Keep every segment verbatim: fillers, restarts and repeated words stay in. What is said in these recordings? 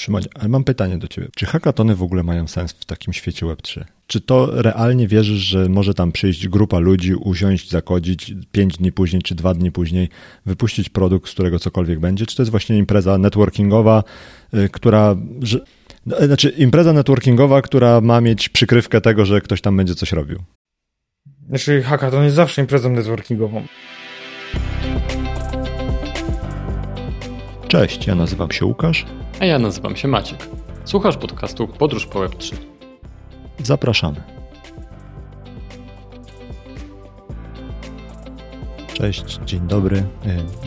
Szymonie, ale mam pytanie do ciebie. Czy hackatony w ogóle mają sens w takim świecie web trzy? Czy to realnie wierzysz, że może tam przyjść grupa ludzi, usiąść, zakodzić pięć dni później czy dwa dni później, wypuścić produkt, z którego cokolwiek będzie? Czy to jest właśnie impreza networkingowa, która... Że, znaczy impreza networkingowa, która ma mieć przykrywkę tego, że ktoś tam będzie coś robił? Znaczy hackathon jest zawsze imprezą networkingową. Cześć, ja nazywam się Łukasz. A ja nazywam się Maciek. Słuchasz podcastu Podróż po web trzy. Zapraszamy. Cześć, dzień dobry.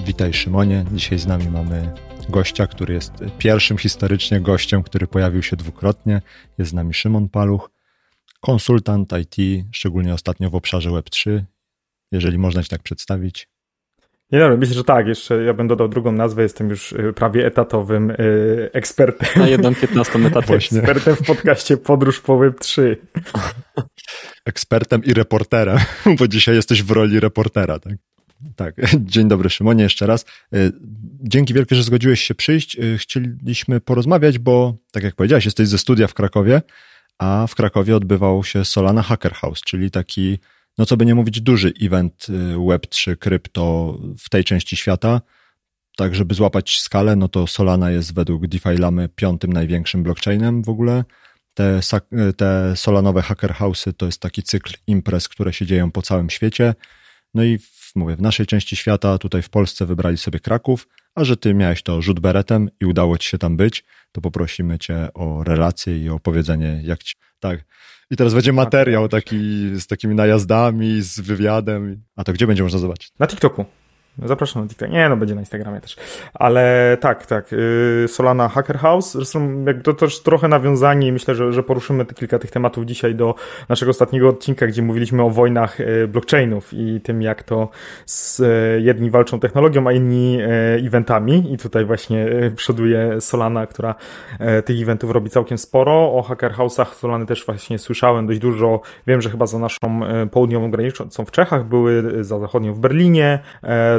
Witaj Szymonie. Dzisiaj z nami mamy gościa, który jest pierwszym historycznie gościem, który pojawił się dwukrotnie. Jest z nami Szymon Paluch, konsultant I T, szczególnie ostatnio w obszarze web trzy. Jeżeli można się tak przedstawić. Nie wiem, myślę, że tak, jeszcze ja bym dodał drugą nazwę, jestem już prawie etatowym yy, ekspertem. Na jedną piętnastą etatowym. Ekspertem w podcaście Podróż po web trzy. Ekspertem i reporterem, bo dzisiaj jesteś w roli reportera, tak? Tak, dzień dobry Szymonie jeszcze raz. Dzięki wielkie, że zgodziłeś się przyjść. Chcieliśmy porozmawiać, bo tak jak powiedziałeś, jesteś ze studia w Krakowie, a w Krakowie odbywał się Solana Hacker House, czyli taki... No co by nie mówić, duży event web trzy krypto w tej części świata. Tak, żeby złapać skalę, no to Solana jest według DeFi Lamy piątym największym blockchainem w ogóle. Te, te solanowe hacker house'y to jest taki cykl imprez, które się dzieją po całym świecie. No i w, mówię, w naszej części świata, tutaj w Polsce wybrali sobie Kraków, a że ty miałeś to rzut beretem i udało ci się tam być, to poprosimy cię o relację i o opowiedzenie, jak ci... Tak. I teraz będzie materiał taki z takimi najazdami, z wywiadem. A to gdzie będzie można zobaczyć? Na TikToku. Zapraszam na TikTok. Nie, no będzie na Instagramie też. Ale tak, tak. Solana Hacker House. Zresztą jak to też trochę nawiązanie, myślę, że, że poruszymy kilka tych tematów dzisiaj do naszego ostatniego odcinka, gdzie mówiliśmy o wojnach blockchainów i tym, jak to z, jedni walczą technologią, a inni eventami. I tutaj właśnie przoduje Solana, która tych eventów robi całkiem sporo. O Hacker House'ach Solany też właśnie słyszałem dość dużo. Wiem, że chyba za naszą południową granicą są w Czechach, były za zachodnią w Berlinie.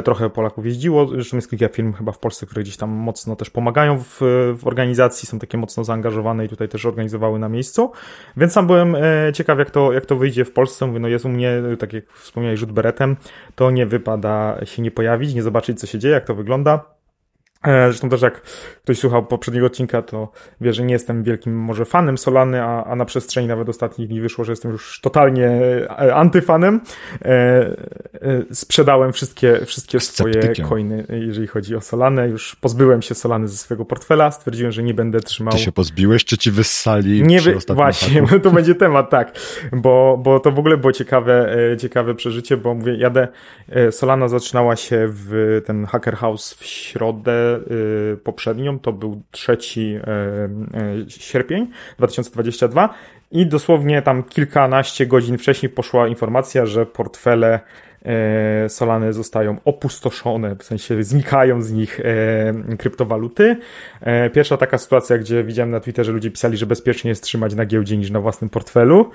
Trochę Polaków jeździło, zresztą jest kilka firm chyba w Polsce, które gdzieś tam mocno też pomagają w, w organizacji, są takie mocno zaangażowane i tutaj też organizowały na miejscu, więc sam byłem ciekaw, jak to, jak to wyjdzie w Polsce. Mówię, no jest u mnie, tak jak wspomniałeś, rzut beretem, to nie wypada się nie pojawić, nie zobaczyć, co się dzieje, jak to wygląda. Zresztą też jak ktoś słuchał poprzedniego odcinka, to wie, że nie jestem wielkim może fanem Solany, a, a na przestrzeni nawet ostatnich dni wyszło, że jestem już totalnie antyfanem. E, e, sprzedałem wszystkie, wszystkie swoje coiny, jeżeli chodzi o Solanę. Już pozbyłem się Solany ze swojego portfela, stwierdziłem, że nie będę trzymał... Ty się pozbiłeś, czy ci wyssali? Nie wy... Właśnie, no to będzie temat, tak. Bo, bo to w ogóle było ciekawe, ciekawe przeżycie, bo mówię, jadę... Solana zaczynała się w ten Hacker House w środę poprzednią, to był trzeciego sierpnia dwa tysiące dwudziestego drugiego i dosłownie tam kilkanaście godzin wcześniej poszła informacja, że portfele Solany zostają opustoszone, w sensie znikają z nich kryptowaluty. Pierwsza taka sytuacja, gdzie widziałem na Twitterze, ludzie pisali, że bezpiecznie jest trzymać na giełdzie niż na własnym portfelu.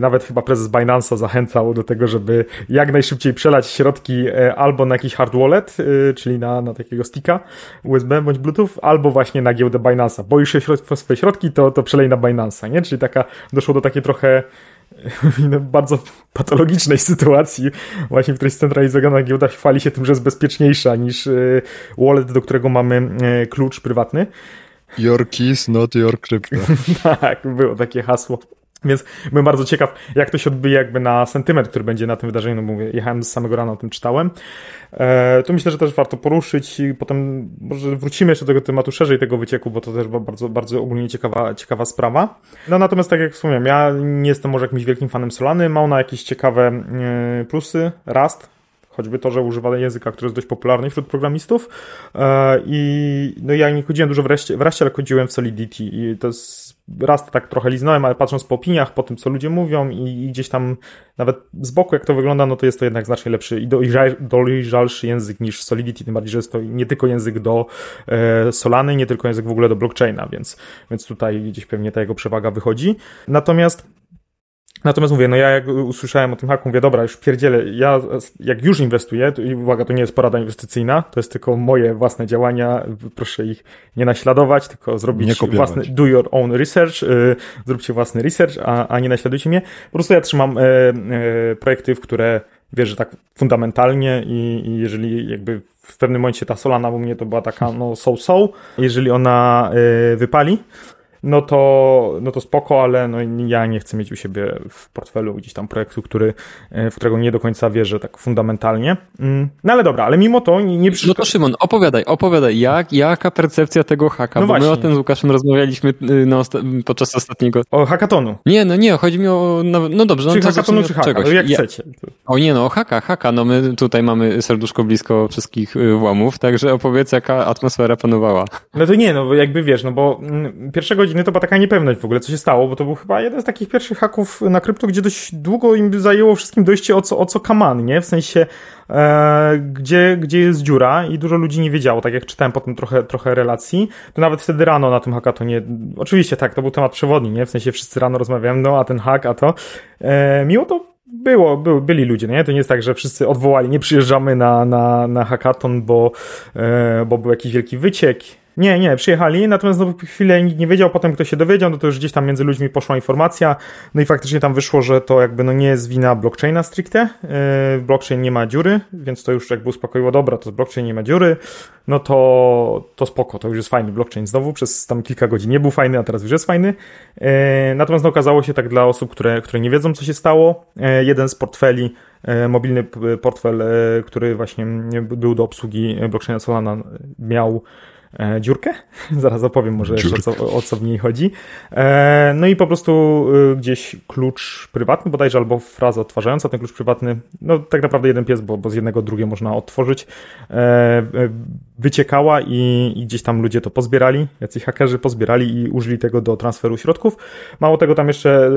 Nawet chyba prezes Binansa zachęcał do tego, żeby jak najszybciej przelać środki albo na jakiś hard wallet, czyli na, na takiego sticka U S B bądź Bluetooth, albo właśnie na giełdę Binansa. Boisz się swoje środki, to, to przelej na Binansa, nie? Czyli taka, doszło do takiej trochę bardzo patologicznej sytuacji, właśnie w której scentralizowana giełda chwali się tym, że jest bezpieczniejsza niż wallet, do którego mamy klucz prywatny. Your keys, not your crypto. Tak, było takie hasło. Więc byłem bardzo ciekaw, jak to się odbije jakby na sentyment, który będzie na tym wydarzeniu. No mówię, jechałem z samego rana, o tym czytałem. E, tu myślę, że też warto poruszyć i potem może wrócimy jeszcze do tego tematu szerzej, tego wycieku, bo to też była bardzo, bardzo ogólnie ciekawa, ciekawa sprawa. No natomiast tak jak wspomniałem, ja nie jestem może jakimś wielkim fanem Solany, ma ona jakieś ciekawe e, plusy, Rust, choćby to, że używa języka, który jest dość popularny wśród programistów. I no ja nie chodziłem dużo w Ruście, w Ruście, ale chodziłem w Solidity i to jest, raz tak trochę liznąłem, ale patrząc po opiniach, po tym, co ludzie mówią i, i gdzieś tam nawet z boku, jak to wygląda, no to jest to jednak znacznie lepszy i dojrzalszy język niż Solidity, tym bardziej, że jest to nie tylko język do e, Solany, nie tylko język w ogóle do blockchaina, więc, więc tutaj gdzieś pewnie ta jego przewaga wychodzi. Natomiast Natomiast mówię, no ja jak usłyszałem o tym haku, mówię, dobra, już pierdzielę, ja jak już inwestuję, to, i uwaga, to nie jest porada inwestycyjna, to jest tylko moje własne działania, proszę ich nie naśladować, tylko zrobić własny, do your own research, yy, zróbcie własny research, a, a nie naśladujcie mnie. Po prostu ja trzymam yy, yy, projekty, w które wierzę tak fundamentalnie i, i jeżeli jakby w pewnym momencie ta Solana, bo mnie to była taka no so-so, jeżeli ona yy, wypali, no to, no to spoko, ale no ja nie chcę mieć u siebie w portfelu gdzieś tam projektu, który, w którego nie do końca wierzę tak fundamentalnie. No ale dobra, ale mimo to nie... Przyszedł... No to Szymon, opowiadaj, opowiadaj, jak, jaka percepcja tego haka? No bo właśnie. My o tym z Łukaszem rozmawialiśmy na osta... podczas ostatniego... O hakatonu. Nie, no nie, chodzi mi o... No dobrze, no czy to hakatonu, czy haka, no jak ja... chcecie. O nie, no o haka, haka, no my tutaj mamy serduszko blisko wszystkich włamów, także opowiedz, jaka atmosfera panowała. No to nie, no jakby wiesz, no bo pierwszego godziny to była taka niepewność w ogóle, co się stało, bo to był chyba jeden z takich pierwszych haków na krypto, gdzie dość długo im zajęło wszystkim dojście o co, o co kaman, nie? W sensie e, gdzie, gdzie jest dziura i dużo ludzi nie wiedziało, tak jak czytałem potem trochę, trochę relacji, to nawet wtedy rano na tym hackathonie, oczywiście tak, to był temat przewodni, nie? W sensie wszyscy rano rozmawiałem, no a ten hack, a to. E, miło to Było, by, byli ludzie, nie? To nie jest tak, że wszyscy odwołali, nie przyjeżdżamy na, na, na hackathon, bo, e, bo był jakiś wielki wyciek. Nie, nie, przyjechali, natomiast no, chwilę nikt nie wiedział, potem kto się dowiedział, no to już gdzieś tam między ludźmi poszła informacja, no i faktycznie tam wyszło, że to jakby no nie jest wina blockchaina stricte, yy, blockchain nie ma dziury, więc to już jakby uspokoiło, dobra, to blockchain nie ma dziury, no to, to spoko, to już jest fajny blockchain znowu, przez tam kilka godzin nie był fajny, a teraz już jest fajny, yy, natomiast no, okazało się tak dla osób, które, które nie wiedzą, co się stało, yy, jeden z portfeli, mobilny portfel, yy, który właśnie był do obsługi blockchaina Solana, miał dziurkę, zaraz opowiem może jeszcze o co, o co w niej chodzi, no i po prostu gdzieś klucz prywatny bodajże, albo fraza odtwarzająca ten klucz prywatny, no tak naprawdę jeden pies, bo, bo z jednego drugie można odtworzyć, wyciekała i, i gdzieś tam ludzie to pozbierali, jacyś hakerzy pozbierali i użyli tego do transferu środków, mało tego tam jeszcze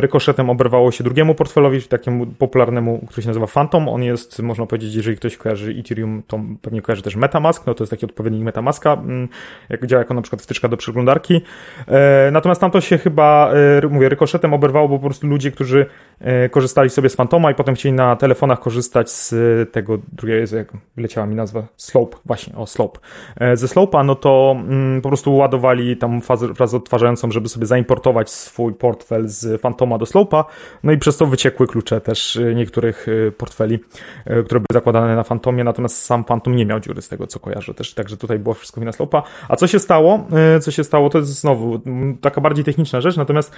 rykoszetem oberwało się drugiemu portfelowi, takiemu popularnemu, który się nazywa Phantom, on jest, można powiedzieć, jeżeli ktoś kojarzy Ethereum, to pewnie kojarzy też Metamask, no to jest taki odpowiednik Metamask, jak działa jako na przykład wtyczka do przeglądarki. Natomiast tam to się chyba, mówię, rykoszetem oberwało, bo po prostu ludzie, którzy korzystali sobie z Phantoma i potem chcieli na telefonach korzystać z tego drugiego, jak leciała mi nazwa, Slope, właśnie, o Slope. Ze Slope'a, no to po prostu ładowali tam fazę, fazę odtwarzającą, żeby sobie zaimportować swój portfel z Phantoma do Slope'a, no i przez to wyciekły klucze też niektórych portfeli, które były zakładane na Phantomie, natomiast sam Phantom nie miał dziury z tego, co kojarzę też, także tutaj było wszystko wina Slopa. A co się stało? Co się stało? To jest znowu taka bardziej techniczna rzecz, natomiast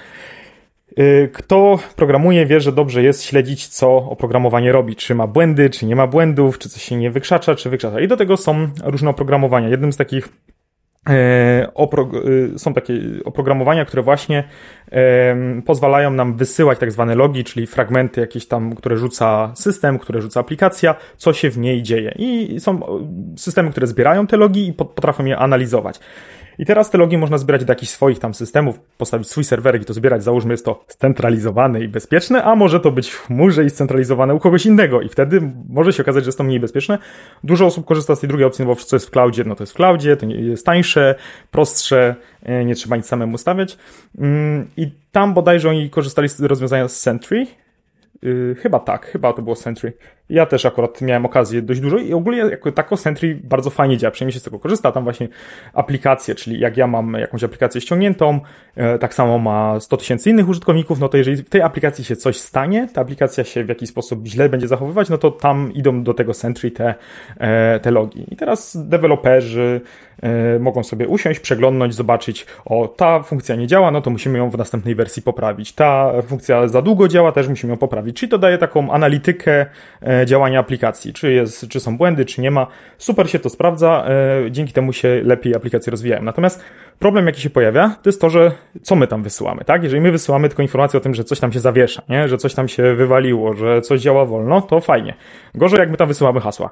kto programuje, wie, że dobrze jest śledzić, co oprogramowanie robi. Czy ma błędy, czy nie ma błędów, czy coś się nie wykrzacza, czy wykrzacza. I do tego są różne oprogramowania. Jednym z takich Oprog- są takie oprogramowania, które właśnie um, pozwalają nam wysyłać tak zwane logi, czyli fragmenty jakieś tam, które rzuca system, które rzuca aplikacja, co się w niej dzieje. I są systemy, które zbierają te logi i potrafią je analizować. I teraz te logi można zbierać do jakichś swoich tam systemów, postawić swój serwerek i to zbierać. Załóżmy, jest to scentralizowane i bezpieczne, a może to być w chmurze i scentralizowane u kogoś innego i wtedy może się okazać, że jest to mniej bezpieczne. Dużo osób korzysta z tej drugiej opcji, no bo co jest w cloudzie, no to jest w cloudzie, to jest tańsze, prostsze, nie trzeba nic samemu stawiać. I tam bodajże oni korzystali z rozwiązania z Sentry. Chyba tak, chyba to było Sentry. Ja też akurat miałem okazję dość dużo i ogólnie jako tako Sentry bardzo fajnie działa, przynajmniej się z tego korzysta, tam właśnie aplikacje, czyli jak ja mam jakąś aplikację ściągniętą, tak samo ma sto tysięcy innych użytkowników, no to jeżeli w tej aplikacji się coś stanie, ta aplikacja się w jakiś sposób źle będzie zachowywać, no to tam idą do tego Sentry te, te logi. I teraz deweloperzy mogą sobie usiąść, przeglądnąć, zobaczyć, o, ta funkcja nie działa, no to musimy ją w następnej wersji poprawić. Ta funkcja za długo działa, też musimy ją poprawić. Czyli to daje taką analitykę działania aplikacji, czy jest, czy są błędy, czy nie ma. Super się to sprawdza, dzięki temu się lepiej aplikacje rozwijają. Natomiast problem, jaki się pojawia, to jest to, że co my tam wysyłamy, tak? Jeżeli my wysyłamy tylko informację o tym, że coś tam się zawiesza, nie? Że coś tam się wywaliło, że coś działa wolno, to fajnie. Gorzej, jak my tam wysyłamy hasła.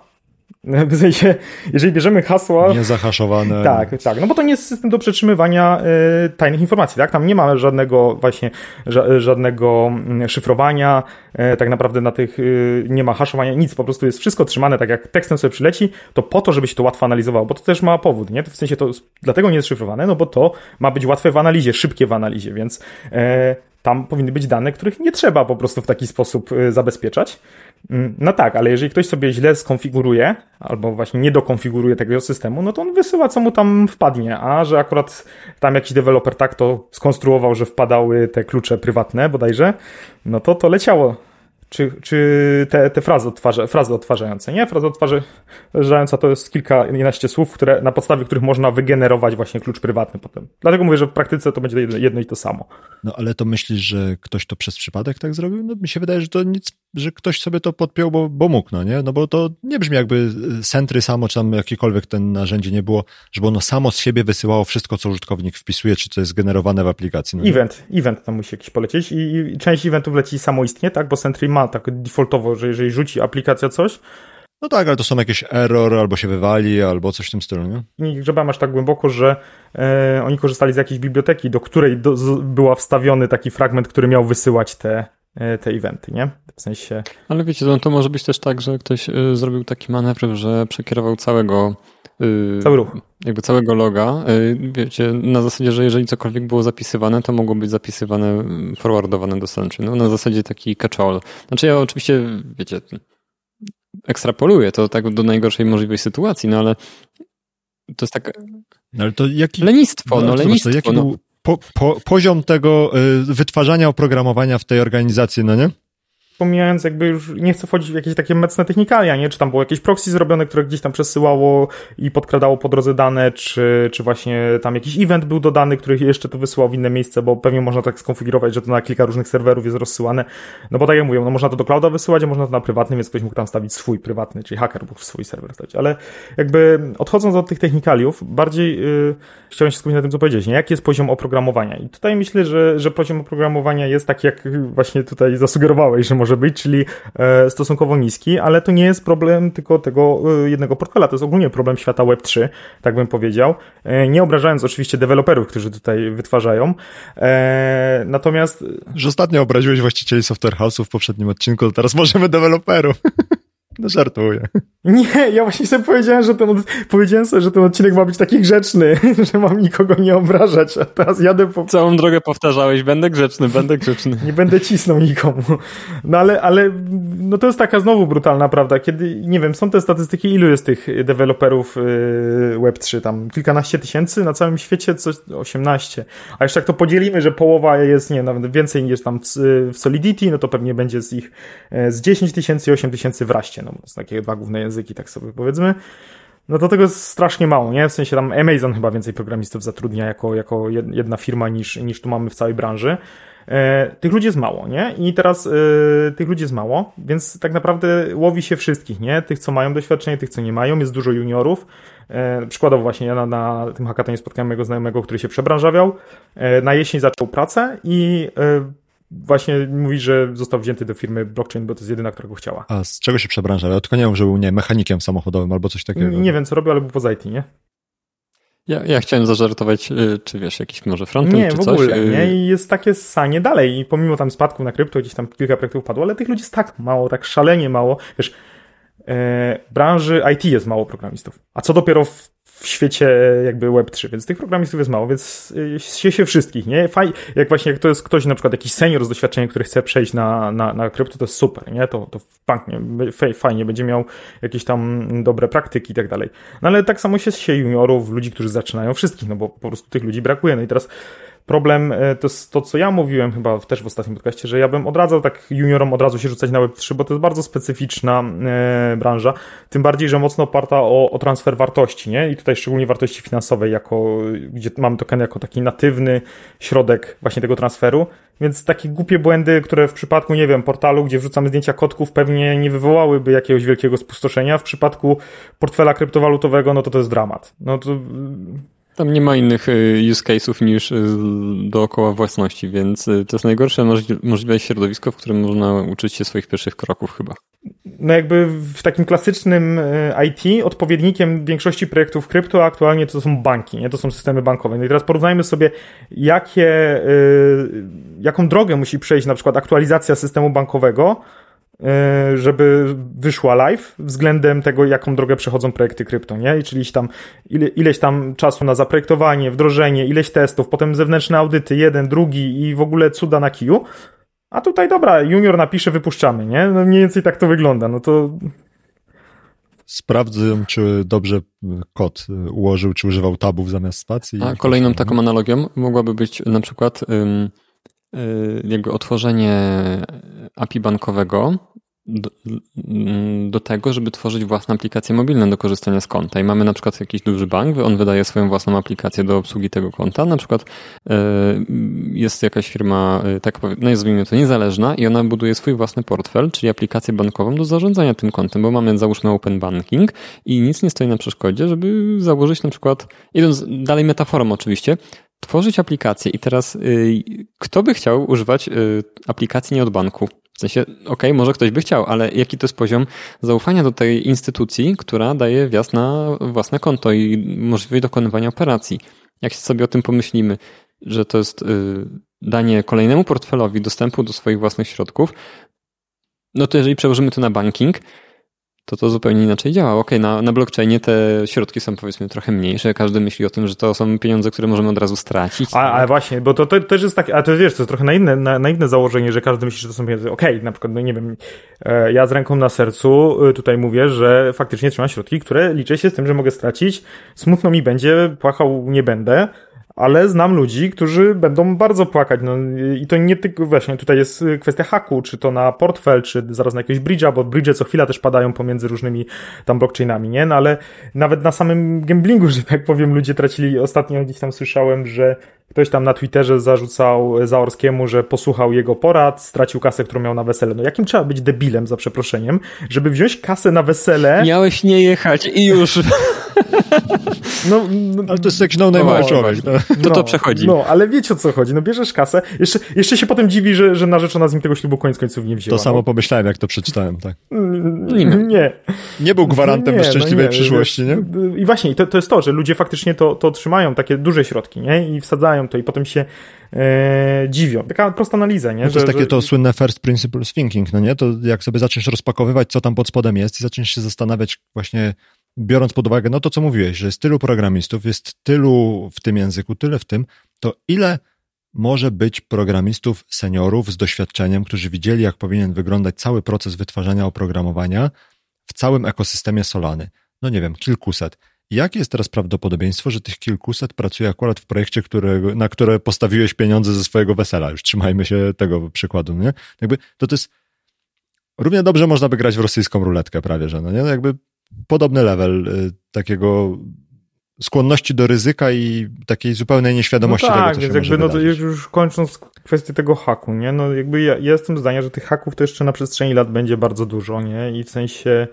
W sensie, jeżeli bierzemy hasła... Niezahaszowane. Tak, tak, no bo to nie jest system do przetrzymywania y, tajnych informacji, tak? Tam nie mamy żadnego właśnie, ża- żadnego szyfrowania, y, tak naprawdę na tych y, nie ma haszowania, nic, po prostu jest wszystko trzymane, tak jak tekstem sobie przyleci, to po to, żeby się to łatwo analizowało, bo to też ma powód, nie? W sensie to dlatego nie jest szyfrowane, no bo to ma być łatwe w analizie, szybkie w analizie, więc... Y, tam powinny być dane, których nie trzeba po prostu w taki sposób zabezpieczać. No tak, ale jeżeli ktoś sobie źle skonfiguruje, albo właśnie nie dokonfiguruje tego systemu, no to on wysyła, co mu tam wpadnie, a że akurat tam jakiś deweloper tak to skonstruował, że wpadały te klucze prywatne bodajże, no to to leciało. Czy, czy te, te frazy, odtwarza, frazy odtwarzające, nie? Fraza odtwarzająca to jest kilkanaście słów, które, na podstawie których można wygenerować właśnie klucz prywatny potem. Dlatego mówię, że w praktyce to będzie jedno, jedno i to samo. No ale to myślisz, że ktoś to przez przypadek tak zrobił? No mi się wydaje, że to nic, że ktoś sobie to podpiął, bo, bo mógł, no nie? No bo to nie brzmi jakby Sentry samo, czy tam jakiekolwiek ten narzędzie nie było, żeby ono samo z siebie wysyłało wszystko, co użytkownik wpisuje, czy co jest generowane w aplikacji. No event, nie? Event tam musi jakiś polecieć i, i część eventów leci samoistnie, tak? Bo Sentry ma tak defaultowo, że jeżeli rzuci aplikacja coś... No tak, ale to są jakieś error, albo się wywali, albo coś w tym stylu, nie? Nie grzebałem aż tak głęboko, że e, oni korzystali z jakiejś biblioteki, do której do, z, była wstawiony taki fragment, który miał wysyłać te, e, te eventy, nie? W sensie... Ale wiecie, no to może być też tak, że ktoś y, zrobił taki manewr, że przekierował całego... Y, Cały ruch. Jakby całego loga. Y, wiecie, na zasadzie, że jeżeli cokolwiek było zapisywane, to mogło być zapisywane, forwardowane do Sentry. No na zasadzie taki catch-all. Znaczy ja oczywiście, wiecie... ekstrapoluję to tak do najgorszej możliwej sytuacji, no ale to jest tak ale to jaki, lenistwo, no, no lenistwo. To jaki no. był po, po, poziom tego y, wytwarzania oprogramowania w tej organizacji, no nie? Pomijając jakby już, nie chcę wchodzić w jakieś takie mocne technikalia, nie? Czy tam było jakieś proxy zrobione, które gdzieś tam przesyłało i podkradało po drodze dane, czy, czy właśnie tam jakiś event był dodany, który jeszcze tu wysyłał w inne miejsce, bo pewnie można tak skonfigurować, że to na kilka różnych serwerów jest rozsyłane. No bo tak jak mówię, no można to do clouda wysyłać, a można to na prywatny, więc ktoś mógł tam stawić swój prywatny, czyli haker mógł swój serwer stawić. Ale jakby odchodząc od tych technikaliów, bardziej yy, chciałem się skupić na tym, co powiedzieć, nie? Jaki jest poziom oprogramowania? I tutaj myślę, że, że poziom oprogramowania jest taki, jak właśnie tutaj zasugerowałeś, że może być, czyli e, stosunkowo niski, ale to nie jest problem tylko tego e, jednego portfela, to jest ogólnie problem świata web trzy, tak bym powiedział, e, nie obrażając oczywiście deweloperów, którzy tutaj wytwarzają, e, natomiast... Już ostatnio obraziłeś właścicieli software house'ów w poprzednim odcinku, teraz możemy deweloperów. No żartuję. Nie, ja właśnie sobie powiedziałem, że ten, od... powiedziałem sobie, że ten odcinek ma być taki grzeczny, że mam nikogo nie obrażać, a teraz jadę po... Całą drogę powtarzałeś, będę grzeczny, będę grzeczny. Nie będę cisnął nikomu. No ale, ale no to jest taka znowu brutalna prawda, kiedy, nie wiem, są te statystyki, ilu jest tych deweloperów web trzy, tam kilkanaście tysięcy na całym świecie, coś osiemnaście. A jeszcze jak to podzielimy, że połowa jest, nie, nawet więcej niż tam w Solidity, no to pewnie będzie z ich z dziesięć tysięcy i osiem tysięcy w Ruście. No, z takie dwa główne języki, tak sobie powiedzmy. No to tego jest strasznie mało, nie? W sensie tam Amazon chyba więcej programistów zatrudnia jako, jako jedna firma niż, niż tu mamy w całej branży. E, tych ludzi jest mało, nie? I teraz e, tych ludzi jest mało, więc tak naprawdę łowi się wszystkich, nie? Tych, co mają doświadczenie, tych, co nie mają. Jest dużo juniorów. E, przykładowo właśnie ja na, na tym hackatonie spotkałem mojego znajomego, który się przebranżawiał. E, na jesień zaczął pracę i... E, Właśnie mówi, że został wzięty do firmy blockchain, bo to jest jedyna, która go chciała. A z czego się przebranża? Ja tylko nie wiem, że był nie, mechanikiem samochodowym albo coś takiego. Nie wiem, co robił, ale był poza I T, nie? Ja, ja chciałem zażartować, czy wiesz, jakiś może frontend, nie, czy coś. Nie, w ogóle, nie? I jest takie ssanie dalej. I pomimo tam spadku na krypto, gdzieś tam kilka projektów padło, ale tych ludzi jest tak mało, tak szalenie mało. Wiesz, e, branży I T jest mało programistów. A co dopiero w w świecie jakby web trzy, więc tych programistów jest mało, więc się się wszystkich, nie? Faj, jak właśnie jak to jest ktoś, na przykład jakiś senior z doświadczeniem, który chce przejść na, na, na krypto, to jest super, nie? To, to fajnie, fajnie, będzie miał jakieś tam dobre praktyki i tak dalej. No ale tak samo się się juniorów, ludzi, którzy zaczynają, wszystkich, no bo po prostu tych ludzi brakuje. No i teraz problem to jest to, co ja mówiłem chyba też w ostatnim podcaście, że ja bym odradzał tak juniorom od razu się rzucać na web trzy, bo to jest bardzo specyficzna e, branża, tym bardziej, że mocno oparta o, o transfer wartości, nie? I tutaj szczególnie wartości finansowej, jako, gdzie mamy token jako taki natywny środek właśnie tego transferu, więc takie głupie błędy, które w przypadku, nie wiem, portalu, gdzie wrzucamy zdjęcia kotków, pewnie nie wywołałyby jakiegoś wielkiego spustoszenia. W przypadku portfela kryptowalutowego, no to to jest dramat. No to... Tam nie ma innych use case'ów niż dookoła własności, więc to jest najgorsze możliwe środowisko, w którym można uczyć się swoich pierwszych kroków chyba. No jakby w takim klasycznym I T odpowiednikiem większości projektów krypto aktualnie to są banki, nie? To są systemy bankowe. No i teraz porównajmy sobie, jakie, jaką drogę musi przejść na przykład aktualizacja systemu bankowego, żeby wyszła live względem tego, jaką drogę przechodzą projekty krypto, nie? I czyli tam ile, ileś tam czasu na zaprojektowanie, wdrożenie, ileś testów, potem zewnętrzne audyty, jeden, drugi i w ogóle cuda na kiju. A tutaj dobra, junior napisze, wypuszczamy, nie? No mniej więcej tak to wygląda, no to... Sprawdzę, czy dobrze kod ułożył, czy używał tabów zamiast spacji. A kolejną właśnie, taką analogią mogłaby być na przykład ym, y, jakby otworzenie A P I bankowego do, do tego, żeby tworzyć własne aplikacje mobilne do korzystania z konta. I mamy na przykład jakiś duży bank, on wydaje swoją własną aplikację do obsługi tego konta. Na przykład y, jest jakaś firma, tak nazwijmy to, niezależna i ona buduje swój własny portfel, czyli aplikację bankową do zarządzania tym kontem, bo mamy załóżmy open banking i nic nie stoi na przeszkodzie, żeby założyć na przykład, idąc dalej metaforą oczywiście, tworzyć aplikację. I teraz y, kto by chciał używać y, aplikacji nie od banku? W sensie, okej, okay, może ktoś by chciał, ale jaki to jest poziom zaufania do tej instytucji, która daje wjazd na własne konto i możliwość dokonywania operacji. Jak sobie o tym pomyślimy, że to jest y, danie kolejnemu portfelowi dostępu do swoich własnych środków, no to jeżeli przełożymy to na banking, to to zupełnie inaczej działa. Okej, okay, na, na blockchainie te środki są powiedzmy trochę mniejsze, każdy myśli o tym, że to są pieniądze, które możemy od razu stracić. A, tak? Ale właśnie, bo to, to też jest takie, a to wiesz, to jest trochę na inne, na, na inne założenie, że każdy myśli, że to są pieniądze. Okej, okay, na przykład, no nie wiem, ja z ręką na sercu tutaj mówię, że faktycznie trzymam środki, które liczę się z tym, że mogę stracić, smutno mi będzie, płakał nie będę, ale znam ludzi, którzy będą bardzo płakać. No i to nie tylko, właśnie tutaj jest kwestia haku, czy to na portfel, czy zaraz na jakiegoś bridge'a, bo bridge'e co chwila też padają pomiędzy różnymi tam blockchainami, nie? No ale nawet na samym gamblingu, że tak powiem, ludzie tracili. Ostatnio gdzieś tam słyszałem, że ktoś tam na Twitterze zarzucał Zaorskiemu, że posłuchał jego porad, stracił kasę, którą miał na wesele. No jakim trzeba być debilem, za przeproszeniem, żeby wziąć kasę na wesele? Miałeś nie jechać i już. No, no, ale to jest jakiś no-name człowiek. To to przechodzi. No, ale wiecie o co chodzi. No bierzesz kasę. Jeszcze, jeszcze się potem dziwi, że, że narzeczona z nim tego ślubu koniec końców nie wzięła. To samo no. pomyślałem, jak to przeczytałem, tak. Nie. Nie, nie był gwarantem nie, szczęśliwej no nie, przyszłości, nie? I właśnie, to, to jest to, że ludzie faktycznie to, to otrzymają, takie duże środki, nie? I wsadzają to i potem się e, dziwią. Taka prosta analiza, nie? No to że, jest takie że... to słynne first principles thinking, no nie? To jak sobie zaczniesz rozpakowywać, co tam pod spodem jest i zaczniesz się zastanawiać właśnie, biorąc pod uwagę, no to co mówiłeś, że jest tylu programistów, jest tylu w tym języku, tyle w tym, to ile może być programistów seniorów z doświadczeniem, którzy widzieli, jak powinien wyglądać cały proces wytwarzania oprogramowania w całym ekosystemie Solany? No nie wiem, kilkuset. Jakie jest teraz prawdopodobieństwo, że tych kilkuset pracuje akurat w projekcie, którego, na które postawiłeś pieniądze ze swojego wesela? Już trzymajmy się tego przykładu, nie? Jakby to, to jest... Równie dobrze można by grać w rosyjską ruletkę prawie, że no nie? No jakby podobny level y, takiego skłonności do ryzyka i takiej zupełnej nieświadomości no tak, tego, co się więc jakby, no to już kończąc kwestię tego haku, nie? No jakby ja, ja jestem zdania, że tych haków to jeszcze na przestrzeni lat będzie bardzo dużo, nie? I w sensie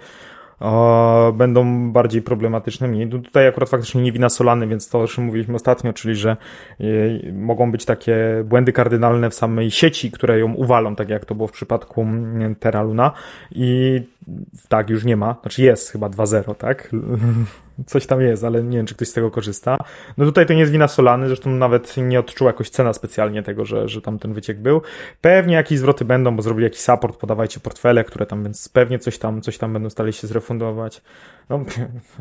o, będą bardziej problematyczne mniej. No tutaj akurat faktycznie nie wina Solany, więc to, o czym mówiliśmy ostatnio, czyli że y, mogą być takie błędy kardynalne w samej sieci, które ją uwalą, tak jak to było w przypadku y, Terra Luna i tak, już nie ma. Znaczy jest chyba dwa zero, tak? Coś tam jest, ale nie wiem, czy ktoś z tego korzysta. No tutaj to nie jest wina Solany, zresztą nawet nie odczuła jakoś cena specjalnie tego, że, że tam ten wyciek był. Pewnie jakieś zwroty będą, bo zrobili jakiś support, podawajcie portfele, które tam, więc pewnie coś tam, coś tam będą stali się zrefundować. No,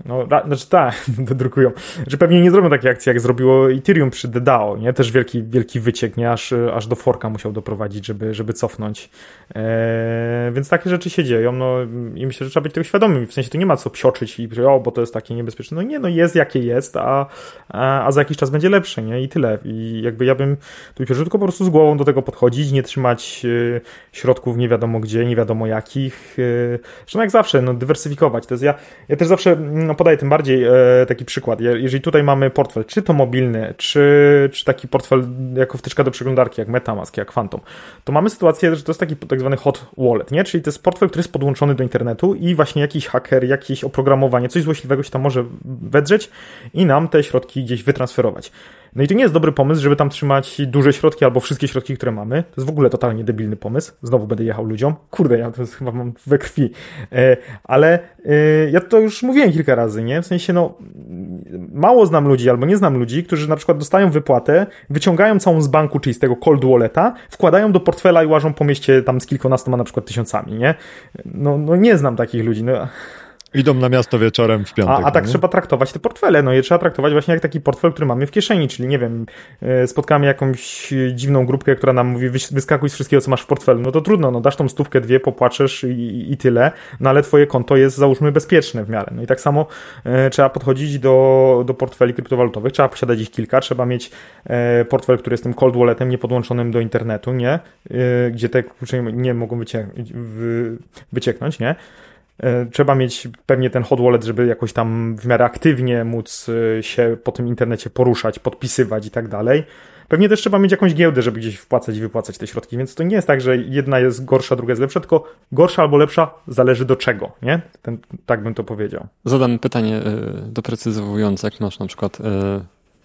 no znaczy tak, dodrukują. Znaczy pewnie nie zrobią takiej akcji, jak zrobiło Ethereum przy D DAO, nie? Też wielki, wielki wyciek, nie? Aż, aż do forka musiał doprowadzić, żeby, żeby cofnąć. Eee, więc takie rzeczy się dzieją, no i myślę, że trzeba być tego świadomym. W sensie to nie ma co psioczyć i o, bo to jest takie niebezpieczne. No nie, no jest jakie jest, a, a, a za jakiś czas będzie lepsze, nie? I tyle. I jakby ja bym tu tylko po prostu z głową do tego podchodzić, nie trzymać y, środków nie wiadomo gdzie, nie wiadomo jakich. Y, zresztą jak zawsze, no dywersyfikować. To jest ja, ja też zawsze no, podaję tym bardziej e, taki przykład. Jeżeli tutaj mamy portfel, czy to mobilny, czy, czy taki portfel jako wtyczka do przeglądarki, jak Metamask, jak Phantom, to mamy sytuację, że to jest taki tak zwany hot wallet, nie? Czyli to jest portfel, który jest podłączony do internetu i właśnie jakiś haker, jakieś oprogramowanie, coś złośliwego się tam może może wedrzeć i nam te środki gdzieś wytransferować. No i to nie jest dobry pomysł, żeby tam trzymać duże środki albo wszystkie środki, które mamy. To jest w ogóle totalnie debilny pomysł. Znowu będę jechał ludziom. Kurde, ja to chyba mam we krwi. Ale ja to już mówiłem kilka razy, nie? W sensie, no, mało znam ludzi albo nie znam ludzi, którzy na przykład dostają wypłatę, wyciągają całą z banku, czyli z tego cold walleta, wkładają do portfela i łażą po mieście tam z kilkunastoma na przykład tysiącami, nie? No, no nie znam takich ludzi, no. Idą na miasto wieczorem w piątek. A, a tak no, trzeba traktować te portfele, no je trzeba traktować właśnie jak taki portfel, który mamy w kieszeni, czyli nie wiem, spotkamy jakąś dziwną grupkę, która nam mówi wyskakuj z wszystkiego, co masz w portfelu, no to trudno, no dasz tą stówkę, dwie, popłaczesz i, i tyle, no ale twoje konto jest, załóżmy, bezpieczne w miarę, no i tak samo e, trzeba podchodzić do, do portfeli kryptowalutowych, trzeba posiadać ich kilka, trzeba mieć e, portfel, który jest tym cold walletem, niepodłączonym do internetu, nie, e, gdzie te klucze nie mogą wyciek- wy, wycieknąć, nie. Trzeba mieć pewnie ten hot wallet, żeby jakoś tam w miarę aktywnie móc się po tym internecie poruszać, podpisywać i tak dalej. Pewnie też trzeba mieć jakąś giełdę, żeby gdzieś wpłacać i wypłacać te środki, więc to nie jest tak, że jedna jest gorsza, druga jest lepsza, tylko gorsza albo lepsza zależy do czego, nie? Ten, tak bym to powiedział. Zadam pytanie doprecyzowujące, jak masz na przykład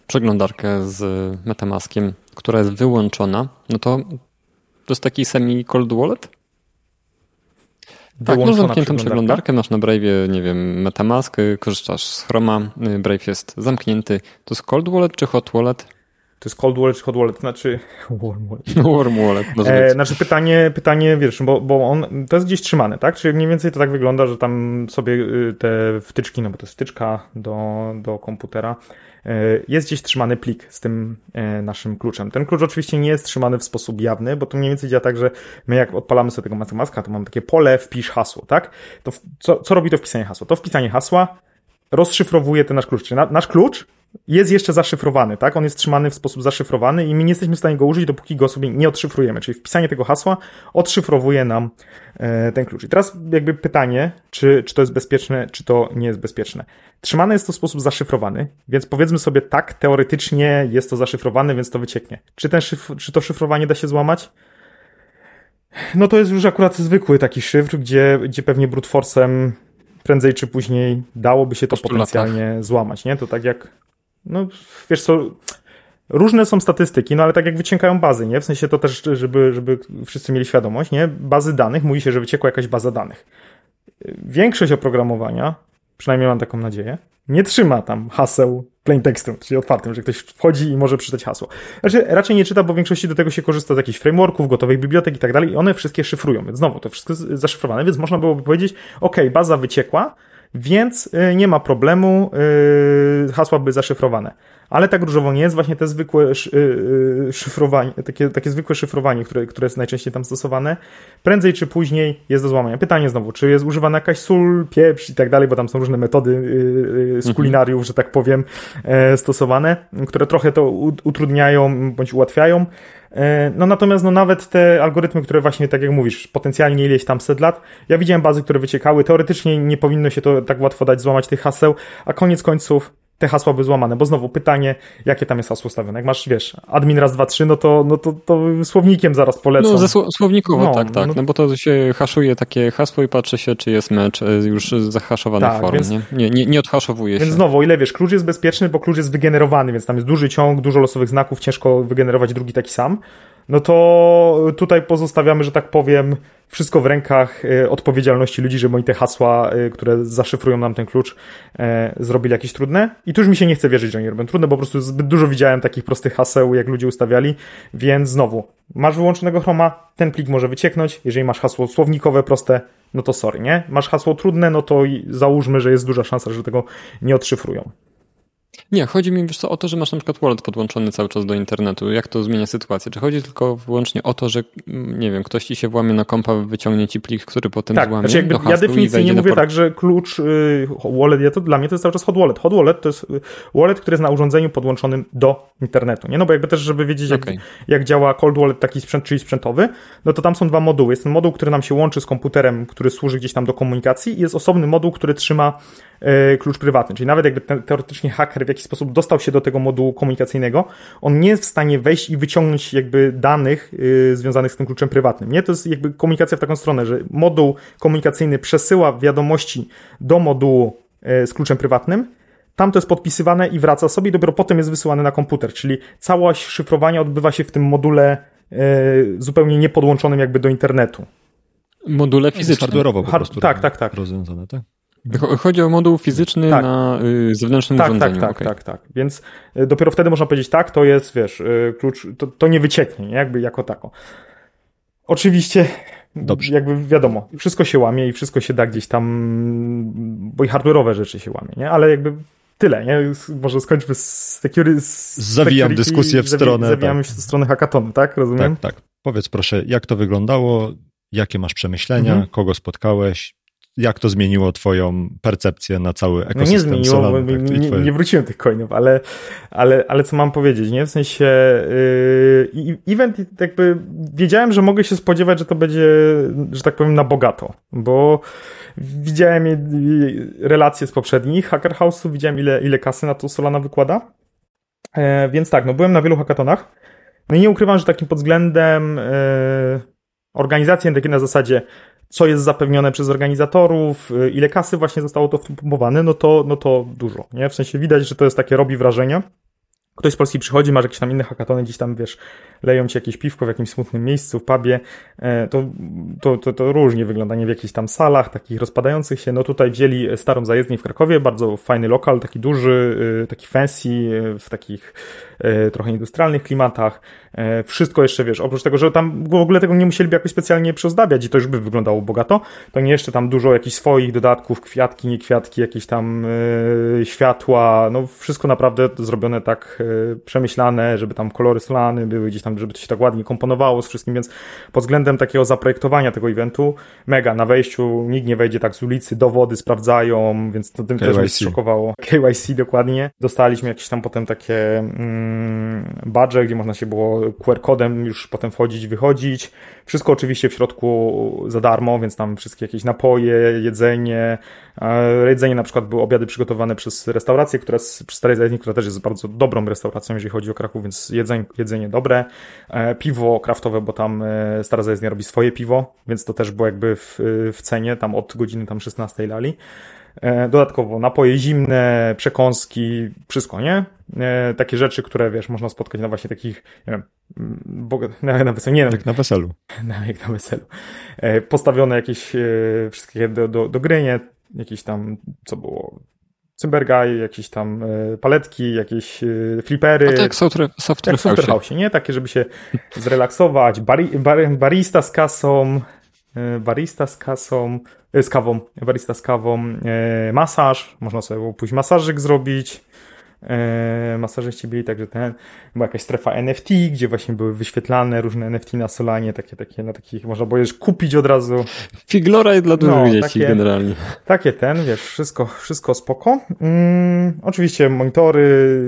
przeglądarkę z Metamaskiem, która jest wyłączona, no to to jest taki semi-cold wallet? Tak, masz zamkniętą przeglądarkę, masz na Brave'ie, nie wiem, Metamask, korzystasz z Chroma, Brave jest zamknięty. To jest cold wallet czy hot wallet? To jest cold wallet czy hot wallet, znaczy warm wallet. Warm wallet. E, znaczy pytanie, pytanie, wiesz, bo, bo on to jest gdzieś trzymane, tak? Czyli mniej więcej to tak wygląda, że tam sobie te wtyczki, no bo to jest wtyczka do, do komputera, jest gdzieś trzymany plik z tym naszym kluczem. Ten klucz oczywiście nie jest trzymany w sposób jawny, bo to mniej więcej działa tak, że my jak odpalamy sobie tego Metamaska, to mamy takie pole wpisz hasło, tak? To co, co robi to wpisanie hasła? To wpisanie hasła rozszyfrowuje ten nasz klucz. Czyli na, nasz klucz jest jeszcze zaszyfrowany, tak? On jest trzymany w sposób zaszyfrowany i my nie jesteśmy w stanie go użyć, dopóki go sobie nie odszyfrujemy. Czyli wpisanie tego hasła odszyfrowuje nam e, ten klucz. I teraz jakby pytanie, czy, czy to jest bezpieczne, czy to nie jest bezpieczne. Trzymane jest to w sposób zaszyfrowany, więc powiedzmy sobie tak, teoretycznie jest to zaszyfrowane, więc to wycieknie. Czy, ten szyf- czy to szyfrowanie da się złamać? No to jest już akurat zwykły taki szyfr, gdzie, gdzie pewnie brute force'em prędzej czy później dałoby się to potencjalnie złamać, nie? To tak jak... No, wiesz co, różne są statystyki, no ale tak jak wyciekają bazy, nie? W sensie to też, żeby, żeby wszyscy mieli świadomość, nie? Bazy danych, mówi się, że wyciekła jakaś baza danych. Większość oprogramowania, przynajmniej mam taką nadzieję, nie trzyma tam haseł plaintextem, czyli otwartym, że ktoś wchodzi i może przeczytać hasło. Znaczy, raczej nie czyta, bo w większości do tego się korzysta z jakichś frameworków, gotowych bibliotek i tak dalej i one wszystkie szyfrują, więc znowu to wszystko jest zaszyfrowane, więc można byłoby powiedzieć, ok, baza wyciekła, więc nie ma problemu, hasła były zaszyfrowane. Ale tak różowo nie jest, właśnie te zwykłe szyfrowanie, takie, takie zwykłe szyfrowanie, które, które jest najczęściej tam stosowane, prędzej czy później jest do złamania. Pytanie znowu, czy jest używana jakaś sól, pieprz i tak dalej, bo tam są różne metody z kulinariów, że tak powiem, stosowane, które trochę to utrudniają bądź ułatwiają. No natomiast no nawet te algorytmy, które właśnie, tak jak mówisz, potencjalnie ileś tam set lat, ja widziałem bazy, które wyciekały, teoretycznie nie powinno się to tak łatwo dać złamać tych haseł, a koniec końców te hasła były złamane, bo znowu pytanie, jakie tam jest hasło ustawione, jak masz, wiesz, admin raz, dwa, trzy, no to, no to, to słownikiem zaraz polecam. No, ze słownikowo, no, tak, tak, no, no bo to się haszuje takie hasło i patrzy się, czy jest mecz już zahaszowany tak, form, więc, nie? Nie, nie, nie odhaszowuje więc się. Więc znowu, o ile wiesz, klucz jest bezpieczny, bo klucz jest wygenerowany, więc tam jest duży ciąg, dużo losowych znaków, ciężko wygenerować drugi taki sam, no to tutaj pozostawiamy, że tak powiem, wszystko w rękach odpowiedzialności ludzi, żeby oni te hasła, które zaszyfrują nam ten klucz, zrobili jakieś trudne. I tu już mi się nie chce wierzyć, że oni robią trudne, bo po prostu zbyt dużo widziałem takich prostych haseł, jak ludzie ustawiali, więc znowu, masz wyłączonego Chroma, ten plik może wycieknąć, jeżeli masz hasło słownikowe, proste, no to sorry, nie? Masz hasło trudne, no to załóżmy, że jest duża szansa, że tego nie odszyfrują. Nie, chodzi mi wiesz co, o to, że masz na przykład wallet podłączony cały czas do internetu. Jak to zmienia sytuację? Czy chodzi tylko wyłącznie o to, że nie wiem, ktoś ci się włamie na kompa, wyciągnie ci plik, który potem tak, złamie? Znaczy jakby, ja definicję nie mówię port- tak, że klucz y, wallet, ja to, dla mnie to jest cały czas hot wallet. Hot wallet to jest wallet, który jest na urządzeniu podłączonym do internetu. Nie? No bo jakby też, żeby wiedzieć jak, okay. jak działa cold wallet, taki sprzęt, czyli sprzętowy, no to tam są dwa moduły. Jest ten moduł, który nam się łączy z komputerem, który służy gdzieś tam do komunikacji i jest osobny moduł, który trzyma klucz prywatny, czyli nawet jakby te, teoretycznie haker w jakiś sposób dostał się do tego modułu komunikacyjnego, on nie jest w stanie wejść i wyciągnąć jakby danych yy, związanych z tym kluczem prywatnym, nie? To jest jakby komunikacja w taką stronę, że moduł komunikacyjny przesyła wiadomości do modułu z kluczem prywatnym. Tam to jest podpisywane i wraca sobie, dopiero potem jest wysyłane na komputer, czyli całość szyfrowania odbywa się w tym module zupełnie niepodłączonym jakby do internetu. Module fizyczne. Hardware'owo po prostu. Tak, tak, tak. Rozwiązane, tak? Chodzi o moduł fizyczny tak. na y, zewnętrznym tak, urządzeniu. Tak, tak, okay. tak, tak. Więc dopiero wtedy można powiedzieć, tak, to jest, wiesz, klucz, to, to nie wycieknie, jakby jako tako. Oczywiście, Dobrze. jakby wiadomo, wszystko się łamie i wszystko się da gdzieś tam, bo i hardware'owe rzeczy się łamie, nie? Ale jakby tyle, nie? Może skończmy z security. Zawijam dyskusję w zawi- stronę. Zawijamy tak. się w stronę hackathonu, tak? Rozumiem? Tak, tak. Powiedz proszę, jak to wyglądało, jakie masz przemyślenia, mhm. kogo spotkałeś? Jak to zmieniło twoją percepcję na cały ekosystem? No nie zmieniło, Solana, tak? nie, twoje... nie wróciłem tych coinów, ale, ale, ale co mam powiedzieć, nie? W sensie yy, event jakby wiedziałem, że mogę się spodziewać, że to będzie, że tak powiem, na bogato, bo widziałem relacje z poprzednich Hacker House'ów, widziałem ile, ile kasy na to Solana wykłada, yy, więc tak, no byłem na wielu hackathonach, no i nie ukrywam, że takim pod względem yy, organizacji, takie na zasadzie co jest zapewnione przez organizatorów, ile kasy właśnie zostało to wpompowane, no to, no to dużo, nie? W sensie widać, że to jest takie, robi wrażenie. Ktoś z Polski przychodzi, masz jakieś tam inne hackatony, gdzieś tam, wiesz, leją ci jakieś piwko w jakimś smutnym miejscu, w pubie, to, to, to, to różnie wygląda, nie w jakichś tam salach takich rozpadających się. No tutaj wzięli Starą Zajezdnię w Krakowie, bardzo fajny lokal, taki duży, taki fancy, w takich trochę industrialnych klimatach. Wszystko jeszcze, wiesz, oprócz tego, że tam w ogóle tego nie musieliby jakoś specjalnie przyozdabiać i to już by wyglądało bogato, to nie jeszcze tam dużo jakichś swoich dodatków, kwiatki, nie kwiatki, jakieś tam światła, no wszystko naprawdę zrobione tak przemyślane, żeby tam kolory Solany były gdzieś tam, żeby to się tak ładnie komponowało z wszystkim, więc pod względem takiego zaprojektowania tego eventu, mega, na wejściu nikt nie wejdzie tak z ulicy, dowody sprawdzają, więc to tym też mnie zszokowało. K Y C dokładnie. Dostaliśmy jakieś tam potem takie mm, badże, gdzie można się było Q R kodem już potem wchodzić, wychodzić. Wszystko oczywiście w środku za darmo, więc tam wszystkie jakieś napoje, jedzenie. Jedzenie na przykład były obiady przygotowane przez restaurację, która przy Starej Zajezdni, która też jest bardzo dobrą restauracją, jeżeli chodzi o Kraków, więc jedzenie, jedzenie dobre. Piwo kraftowe, bo tam Stara Zajezdnia robi swoje piwo, więc to też było jakby w, w cenie, tam od godziny tam szesnastej lali. Dodatkowo napoje zimne, przekąski, wszystko, nie? Takie rzeczy, które, wiesz, można spotkać na właśnie takich, nie wiem, bo, na, na weselu, nie wiem. Jak na weselu. Na, jak na weselu. Postawione jakieś wszystkie do, do, do gry, nie? Jakieś tam, co było... Cymbergaj, jakieś tam paletki, jakieś flipery. A to jak software, software, jak software house, nie? Takie, żeby się zrelaksować. Bari, bar, barista z kasą, barista z kasą, z kawą, barista z kawą, masaż, można sobie pójść masażyk zrobić. Masażyści byli, także ten, była jakaś strefa N F T, gdzie właśnie były wyświetlane różne N F T na Solanie, takie, takie, na takich, można było już kupić od razu. Figlora jest dla dużych no, dzieci takie, generalnie. Takie ten, wiesz, wszystko, wszystko spoko. Mm, oczywiście monitory,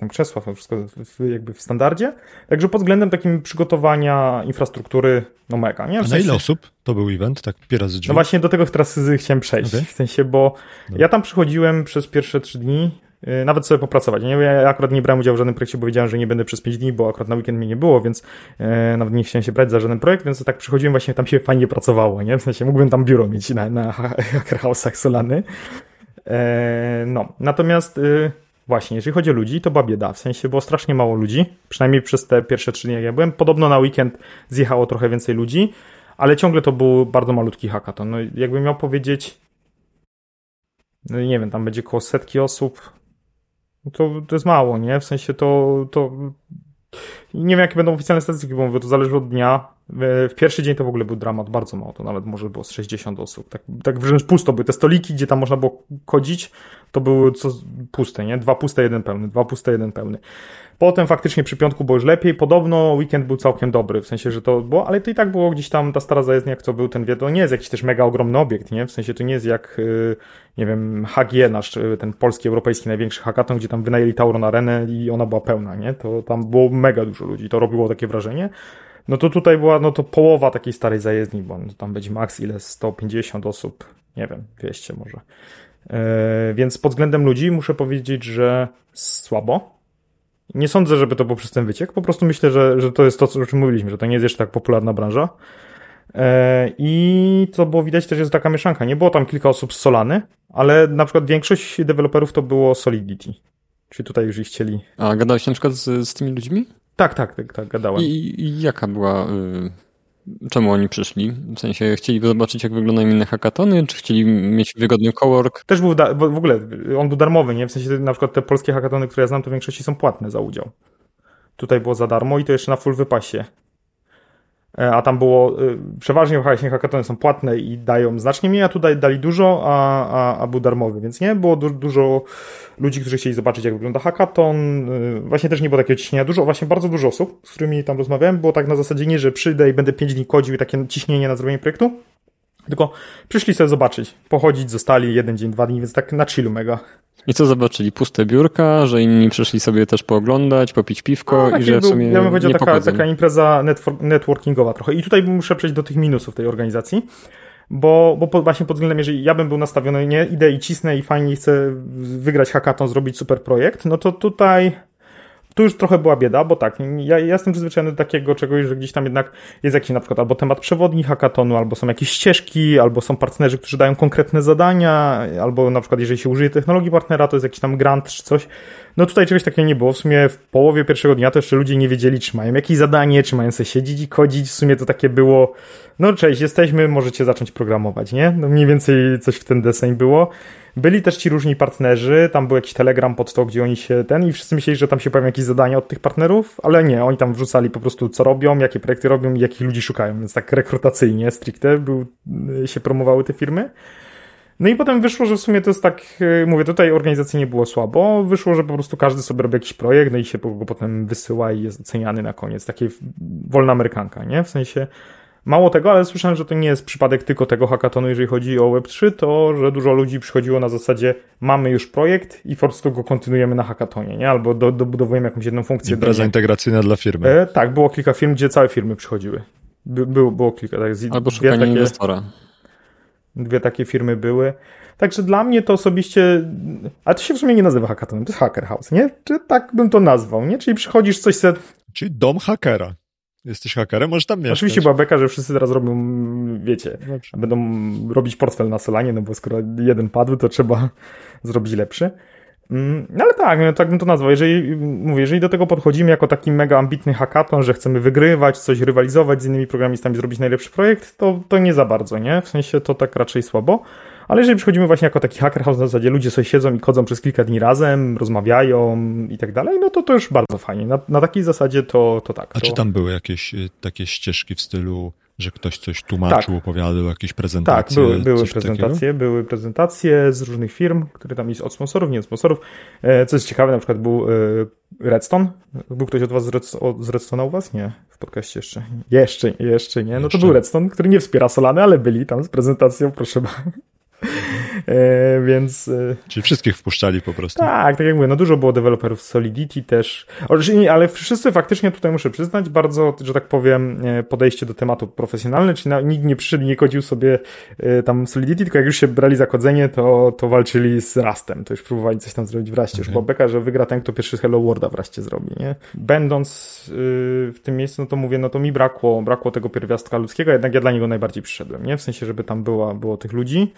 tam krzesła, to wszystko w, jakby w standardzie. Także pod względem takim przygotowania infrastruktury, no mega, nie? W sensie... A na ile osób to był event? Tak piera z drzwi. No właśnie do tego teraz chciałem przejść, okay. W sensie, bo Dobra. Ja tam przychodziłem przez pierwsze trzy dni, nawet sobie popracować. Ja akurat nie brałem udziału w żadnym projekcie, bo wiedziałem, że nie będę przez pięć dni, bo akurat na weekend mnie nie było, więc nawet nie chciałem się brać za żaden projekt, więc tak przychodziłem, właśnie tam się fajnie pracowało, nie? W sensie mógłbym tam biuro mieć na, na Hacker House'ach Solany. No, natomiast właśnie, jeżeli chodzi o ludzi, to była bieda, w sensie było strasznie mało ludzi, przynajmniej przez te pierwsze trzy dni, jak ja byłem. Podobno na weekend zjechało trochę więcej ludzi, ale ciągle to był bardzo malutki hackathon. No, jakbym miał powiedzieć, no nie wiem, tam będzie koło setki osób, To, to jest mało, nie? W sensie to, to... Nie wiem, jakie będą oficjalne statystyki, bo mówię, to zależy od dnia. W pierwszy dzień to w ogóle był dramat, bardzo mało, to nawet może było z sześćdziesiąt osób. Tak, tak wręcz pusto były te stoliki, gdzie tam można było chodzić, to były co, puste, nie? Dwa puste, jeden pełny, dwa puste, jeden pełny. Potem faktycznie przy piątku było już lepiej, podobno weekend był całkiem dobry, w sensie, że to było, ale to i tak było gdzieś tam, ta Stara Zajezdnia, jak to był ten wie, to nie jest jakiś też mega ogromny obiekt, nie? W sensie to nie jest jak, nie wiem, H G, nasz ten polski, europejski największy hackathon, gdzie tam wynajęli Tauron Arenę i ona była pełna, nie? To tam było mega dużo ludzi, to robiło takie wrażenie. No to tutaj była, no to połowa takiej Starej Zajezdni, bo tam będzie maks ile, sto pięćdziesiąt osób, nie wiem, dwieście może. Yy, więc pod względem ludzi muszę powiedzieć, że słabo. Nie sądzę, żeby to był przez ten wyciek, po prostu myślę, że, że to jest to, o czym mówiliśmy, że to nie jest jeszcze tak popularna branża. I co było widać też jest taka mieszanka. Nie było tam kilka osób z Solany, ale na przykład większość deweloperów to było Solidity. Czy tutaj już ich chcieli. A gadałeś na przykład z, z tymi ludźmi? Tak, tak, tak, tak gadałem. I, i jaka była... Y- Czemu oni przyszli? W sensie chcieli zobaczyć, jak wyglądają inne hackatony, czy chcieli mieć wygodny cowork? Też był, da- w ogóle on był darmowy, nie? W sensie na przykład te polskie hackatony, które ja znam, to w większości są płatne za udział. Tutaj było za darmo i to jeszcze na full wypasie. A tam było, przeważnie właśnie hackatony są płatne i dają znacznie mniej, a tutaj dali dużo, a, a, a był darmowy, więc nie? Było du- dużo ludzi, którzy chcieli zobaczyć, jak wygląda hackathon. Właśnie też nie było takiego ciśnienia. Dużo, właśnie bardzo dużo osób, z którymi tam rozmawiałem, było tak na zasadzie nie, że przyjdę i będę pięć dni kodził i takie ciśnienie na zrobienie projektu, tylko przyszli sobie zobaczyć, pochodzić, zostali jeden dzień, dwa dni, więc tak na chillu mega. I co zobaczyli? Puste biurka, że inni przyszli sobie też pooglądać, popić piwko no, i że w sumie był, ja bym powiedział, taka, taka impreza networkingowa trochę. I tutaj muszę przejść do tych minusów tej organizacji, bo, bo po, właśnie pod względem, jeżeli ja bym był nastawiony, nie idę i cisnę i fajnie chcę wygrać hackathon, zrobić super projekt, no to tutaj... Tu już trochę była bieda, bo tak, ja, ja jestem przyzwyczajony do takiego czegoś, że gdzieś tam jednak jest jakiś na przykład albo temat przewodni hackathonu, albo są jakieś ścieżki, albo są partnerzy, którzy dają konkretne zadania, albo na przykład jeżeli się użyje technologii partnera, to jest jakiś tam grant czy coś. No tutaj czegoś takiego nie było. W sumie w połowie pierwszego dnia to jeszcze ludzie nie wiedzieli, czy mają jakieś zadanie, czy mają sobie siedzieć i kodzić. W sumie to takie było, no cześć, jesteśmy, możecie zacząć programować, nie? No mniej więcej coś w ten deseń było. Byli też ci różni partnerzy, tam był jakiś telegram pod to, gdzie oni się ten i wszyscy myśleli, że tam się pojawią jakieś zadania od tych partnerów, ale nie, oni tam wrzucali po prostu co robią, jakie projekty robią i jakich ludzi szukają, więc tak rekrutacyjnie stricte był, się promowały te firmy. No i potem wyszło, że w sumie to jest tak, mówię, tutaj organizacji nie było słabo, wyszło, że po prostu każdy sobie robi jakiś projekt, no i się go potem wysyła i jest oceniany na koniec, takie wolna amerykanka, nie? W sensie mało tego, ale słyszałem, że to nie jest przypadek tylko tego hackathonu, jeżeli chodzi o web trzy, to że dużo ludzi przychodziło na zasadzie mamy już projekt i po prostu go kontynuujemy na hackathonie, nie? Albo do, dobudowujemy jakąś jedną funkcję. Impreza integracyjna dla firmy. E, tak, było kilka firm, gdzie całe firmy przychodziły. By, było, było kilka. Tak, z, Albo szukanie takie, inwestora. Dwie takie firmy były. Także dla mnie to osobiście, ale to się w sumie nie nazywa hackathonem, to jest Hacker House, nie? Czy tak bym to nazwał, nie? Czyli przychodzisz coś se... Czyli dom hakera. Jesteś hakerem, możesz tam mieszkać. Oczywiście była beka, że wszyscy teraz robią, wiecie, dobrze, będą robić portfel na Solanie, no bo skoro jeden padł, to trzeba zrobić lepszy. Ale tak, no, tak bym to nazwał. Jeżeli, mówię, jeżeli do tego podchodzimy jako taki mega ambitny hackathon, że chcemy wygrywać, coś rywalizować z innymi programistami, zrobić najlepszy projekt, to, to nie za bardzo, nie? W sensie to tak raczej słabo. Ale jeżeli przychodzimy właśnie jako taki Hacker House, na zasadzie ludzie sobie siedzą i chodzą przez kilka dni razem, rozmawiają i tak dalej, no to to już bardzo fajnie. Na, na takiej zasadzie to, to tak. A to... czy tam były jakieś takie ścieżki w stylu, że ktoś coś tłumaczył, tak, opowiadał, jakieś prezentacje? Tak, były, były prezentacje, takiego? były prezentacje z różnych firm, które tam jest od sponsorów, nie od sponsorów. Co jest ciekawe, na przykład był Redstone. Był ktoś od was z Redstone'a u was? Nie, w podcaście jeszcze. Jeszcze, jeszcze nie. No jeszcze. To był Redstone, który nie wspiera Solany, ale byli tam z prezentacją, proszę bardzo. E, więc... Czyli wszystkich wpuszczali po prostu. Tak, tak jak mówię, no dużo było deweloperów z Solidity też, ale wszyscy faktycznie tutaj muszę przyznać bardzo, że tak powiem, podejście do tematu profesjonalne, czyli nikt nie przyszedł, nie kodził sobie tam Solidity, tylko jak już się brali za kodzenie, to, to walczyli z Rustem, to już próbowali coś tam zrobić w Rustie, okay. Już była beka, że wygra ten, kto pierwszy Hello Worlda w Rustie zrobi, nie? Będąc yy, w tym miejscu, no to mówię, no to mi brakło, brakło tego pierwiastka ludzkiego, jednak ja dla niego najbardziej przyszedłem, nie? W sensie, żeby tam była, było tych ludzi.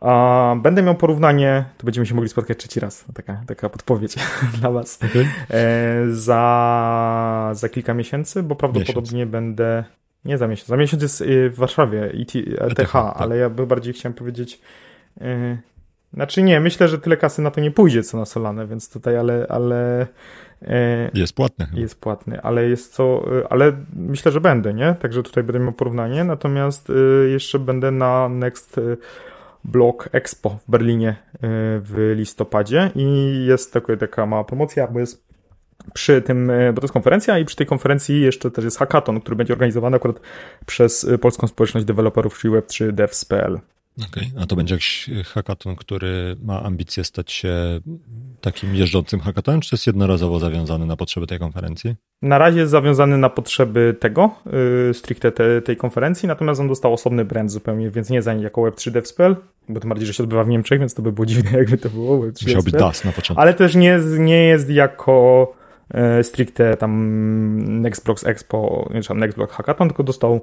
A będę miał porównanie, to będziemy się mogli spotkać trzeci raz, taka, taka podpowiedź dla was, okay. e, za, za kilka miesięcy, bo prawdopodobnie miesiąc. będę, nie za miesiąc, za miesiąc jest w Warszawie, E T H, ale tak. Ja by bardziej chciałem powiedzieć, e, znaczy nie, myślę, że tyle kasy na to nie pójdzie, co na Solanę, więc tutaj, ale... ale e, jest płatny. Jest płatny, ale jest co, ale myślę, że będę, nie? Także tutaj będę miał porównanie, natomiast e, jeszcze będę na Next... E, Block Expo w Berlinie w listopadzie i jest taka, taka mała promocja, bo jest przy tym, bo to jest konferencja i przy tej konferencji jeszcze też jest hackathon, który będzie organizowany akurat przez polską społeczność deweloperów Free Web three Devs dot p l. Okej, okay. A to będzie jakiś hackathon, który ma ambicje stać się takim jeżdżącym hackathonem, czy jest jednorazowo zawiązany na potrzeby tej konferencji? Na razie jest zawiązany na potrzeby tego, yy, stricte te, tej konferencji, natomiast on dostał osobny brand zupełnie, więc nie za nim jako web three devs dot p l, bo tym bardziej, że się odbywa w Niemczech, więc to by było dziwne, jakby to było web three devs dot p l. Musiał być D A S na początku. Ale też nie, nie jest jako stricte tam Next Block Expo, nie wiem, Next Block Hackathon, tylko dostał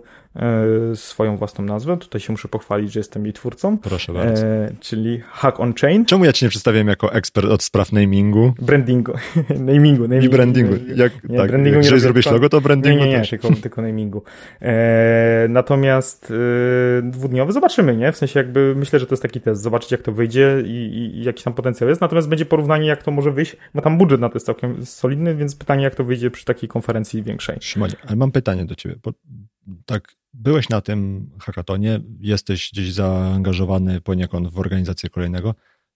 swoją własną nazwę. Tutaj się muszę pochwalić, że jestem jej twórcą. Proszę bardzo. E, czyli Hack on Chain. Czemu ja cię nie przedstawiam jako ekspert od spraw namingu? Brandingu. namingu, namingu. I brandingu. Jak, nie, tak, brandingu jak jeżeli zrobisz tylko, logo, to brandingu. Nie, nie, nie, też. Tylko, tylko namingu. E, natomiast e, dwudniowy zobaczymy, nie? W sensie jakby myślę, że to jest taki test. Zobaczyć jak to wyjdzie i, i, i jaki tam potencjał jest. Natomiast będzie porównanie jak to może wyjść, bo tam budżet na to jest całkiem solidny, więc pytanie, jak to wyjdzie przy takiej konferencji większej. Szymonie, ale mam pytanie do ciebie, bo tak byłeś na tym hackatonie, jesteś gdzieś zaangażowany poniekąd w organizację kolejnego.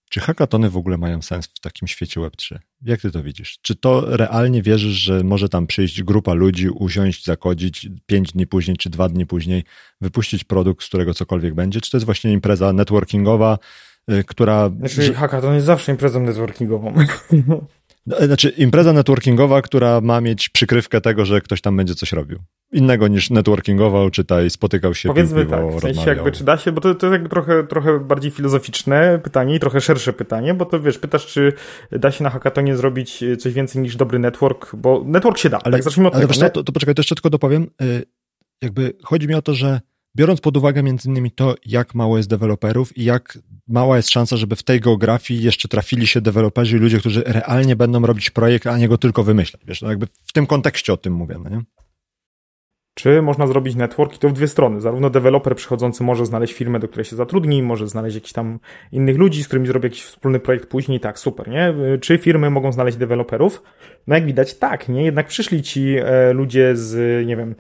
Czy hackatony w ogóle mają sens w takim świecie web trzy? Jak ty to widzisz? Czy to realnie wierzysz, że może tam przyjść grupa ludzi, usiąść, zakodzić pięć dni później czy dwa dni później, wypuścić produkt, z którego cokolwiek będzie? Czy to jest właśnie impreza networkingowa, która... Znaczy hackaton jest zawsze imprezą networkingową. Znaczy impreza networkingowa, która ma mieć przykrywkę tego, że ktoś tam będzie coś robił. Innego niż networkingował, czytaj, spotykał się, powiedzmy pił, piwo, tak, w sensie jakby czy da się, bo to, to jest jakby trochę, trochę bardziej filozoficzne pytanie i trochę szersze pytanie, bo to wiesz, pytasz, czy da się na hackatonie zrobić coś więcej niż dobry network, bo network się da, ale tak, zacznijmy od ale tego. Ale to, to poczekaj, to jeszcze tylko dopowiem. Jakby chodzi mi o to, że biorąc pod uwagę między innymi to, jak mało jest deweloperów i jak mała jest szansa, żeby w tej geografii jeszcze trafili się deweloperzy i ludzie, którzy realnie będą robić projekt, a nie go tylko wymyślać. Wiesz, no jakby w tym kontekście o tym mówię, no nie? Czy można zrobić network i to w dwie strony. Zarówno deweloper przychodzący może znaleźć firmę, do której się zatrudni, może znaleźć jakichś tam innych ludzi, z którymi zrobi jakiś wspólny projekt później, tak, super, nie? Czy firmy mogą znaleźć deweloperów? No jak widać, tak, nie? Jednak przyszli ci e, ludzie z, nie wiem,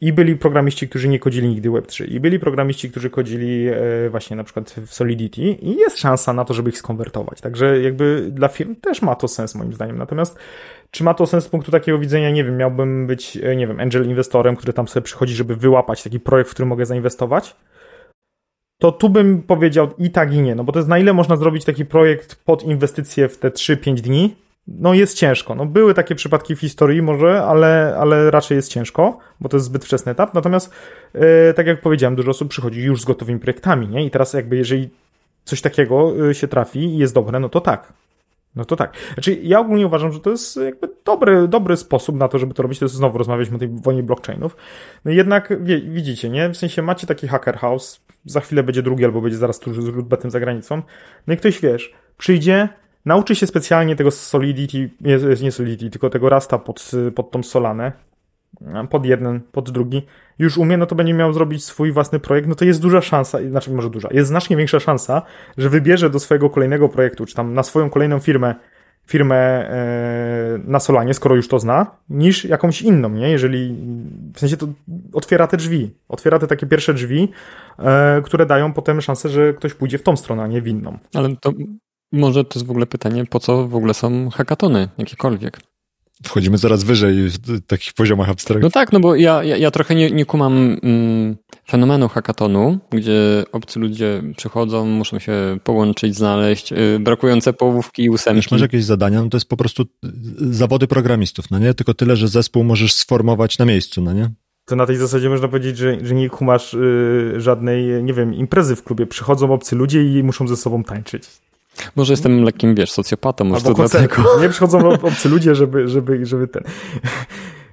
i byli programiści, którzy nie kodzili nigdy web trzy, i byli programiści, którzy kodzili właśnie na przykład w Solidity i jest szansa na to, żeby ich skonwertować. Także jakby dla firm też ma to sens moim zdaniem. Natomiast czy ma to sens z punktu takiego widzenia, nie wiem, miałbym być, nie wiem, angel inwestorem, który tam sobie przychodzi, żeby wyłapać taki projekt, w którym mogę zainwestować? To tu bym powiedział i tak i nie, no bo to jest na ile można zrobić taki projekt pod inwestycje w te trzy pięć dni? No jest ciężko, no były takie przypadki w historii może, ale, ale raczej jest ciężko, bo to jest zbyt wczesny etap, natomiast yy, tak jak powiedziałem, dużo osób przychodzi już z gotowymi projektami, nie? I teraz jakby jeżeli coś takiego się trafi i jest dobre, no to tak. No to tak. Znaczy ja ogólnie uważam, że to jest jakby dobry, dobry sposób na to, żeby to robić. To jest znowu rozmawialiśmy o tej wojnie blockchainów. No jednak wie, widzicie, nie? W sensie macie taki hacker house, za chwilę będzie drugi albo będzie zaraz tuż z rudbetem za granicą, no i ktoś, wiesz, przyjdzie, nauczy się specjalnie tego Solidity, nie, nie Solidity, tylko tego Rusta pod, pod tą Solanę, pod jeden, pod drugi, już umie, no to będzie miał zrobić swój własny projekt, no to jest duża szansa, znaczy może duża, jest znacznie większa szansa, że wybierze do swojego kolejnego projektu, czy tam na swoją kolejną firmę, firmę e, na Solanie, skoro już to zna, niż jakąś inną, nie? Jeżeli, w sensie to otwiera te drzwi, otwiera te takie pierwsze drzwi, e, które dają potem szansę, że ktoś pójdzie w tą stronę, a nie w inną. Ale to... Może to jest w ogóle pytanie, po co w ogóle są hackatony, jakiekolwiek. Wchodzimy coraz wyżej w takich poziomach abstrakcji. No tak, no bo ja, ja, ja trochę nie, nie kumam mm, fenomenu hackatonu, gdzie obcy ludzie przychodzą, muszą się połączyć, znaleźć y, brakujące połówki i ósemki. Wiesz, masz jakieś zadania, no to jest po prostu zawody programistów, no nie? Tylko tyle, że zespół możesz sformować na miejscu, no nie? To na tej zasadzie można powiedzieć, że, że nie kumasz y, żadnej, nie wiem, imprezy w klubie. Przychodzą obcy ludzie i muszą ze sobą tańczyć. Może jestem lekkim, wiesz, socjopatą, może to dlatego. Nie przychodzą obcy ludzie, żeby, żeby, żeby ten...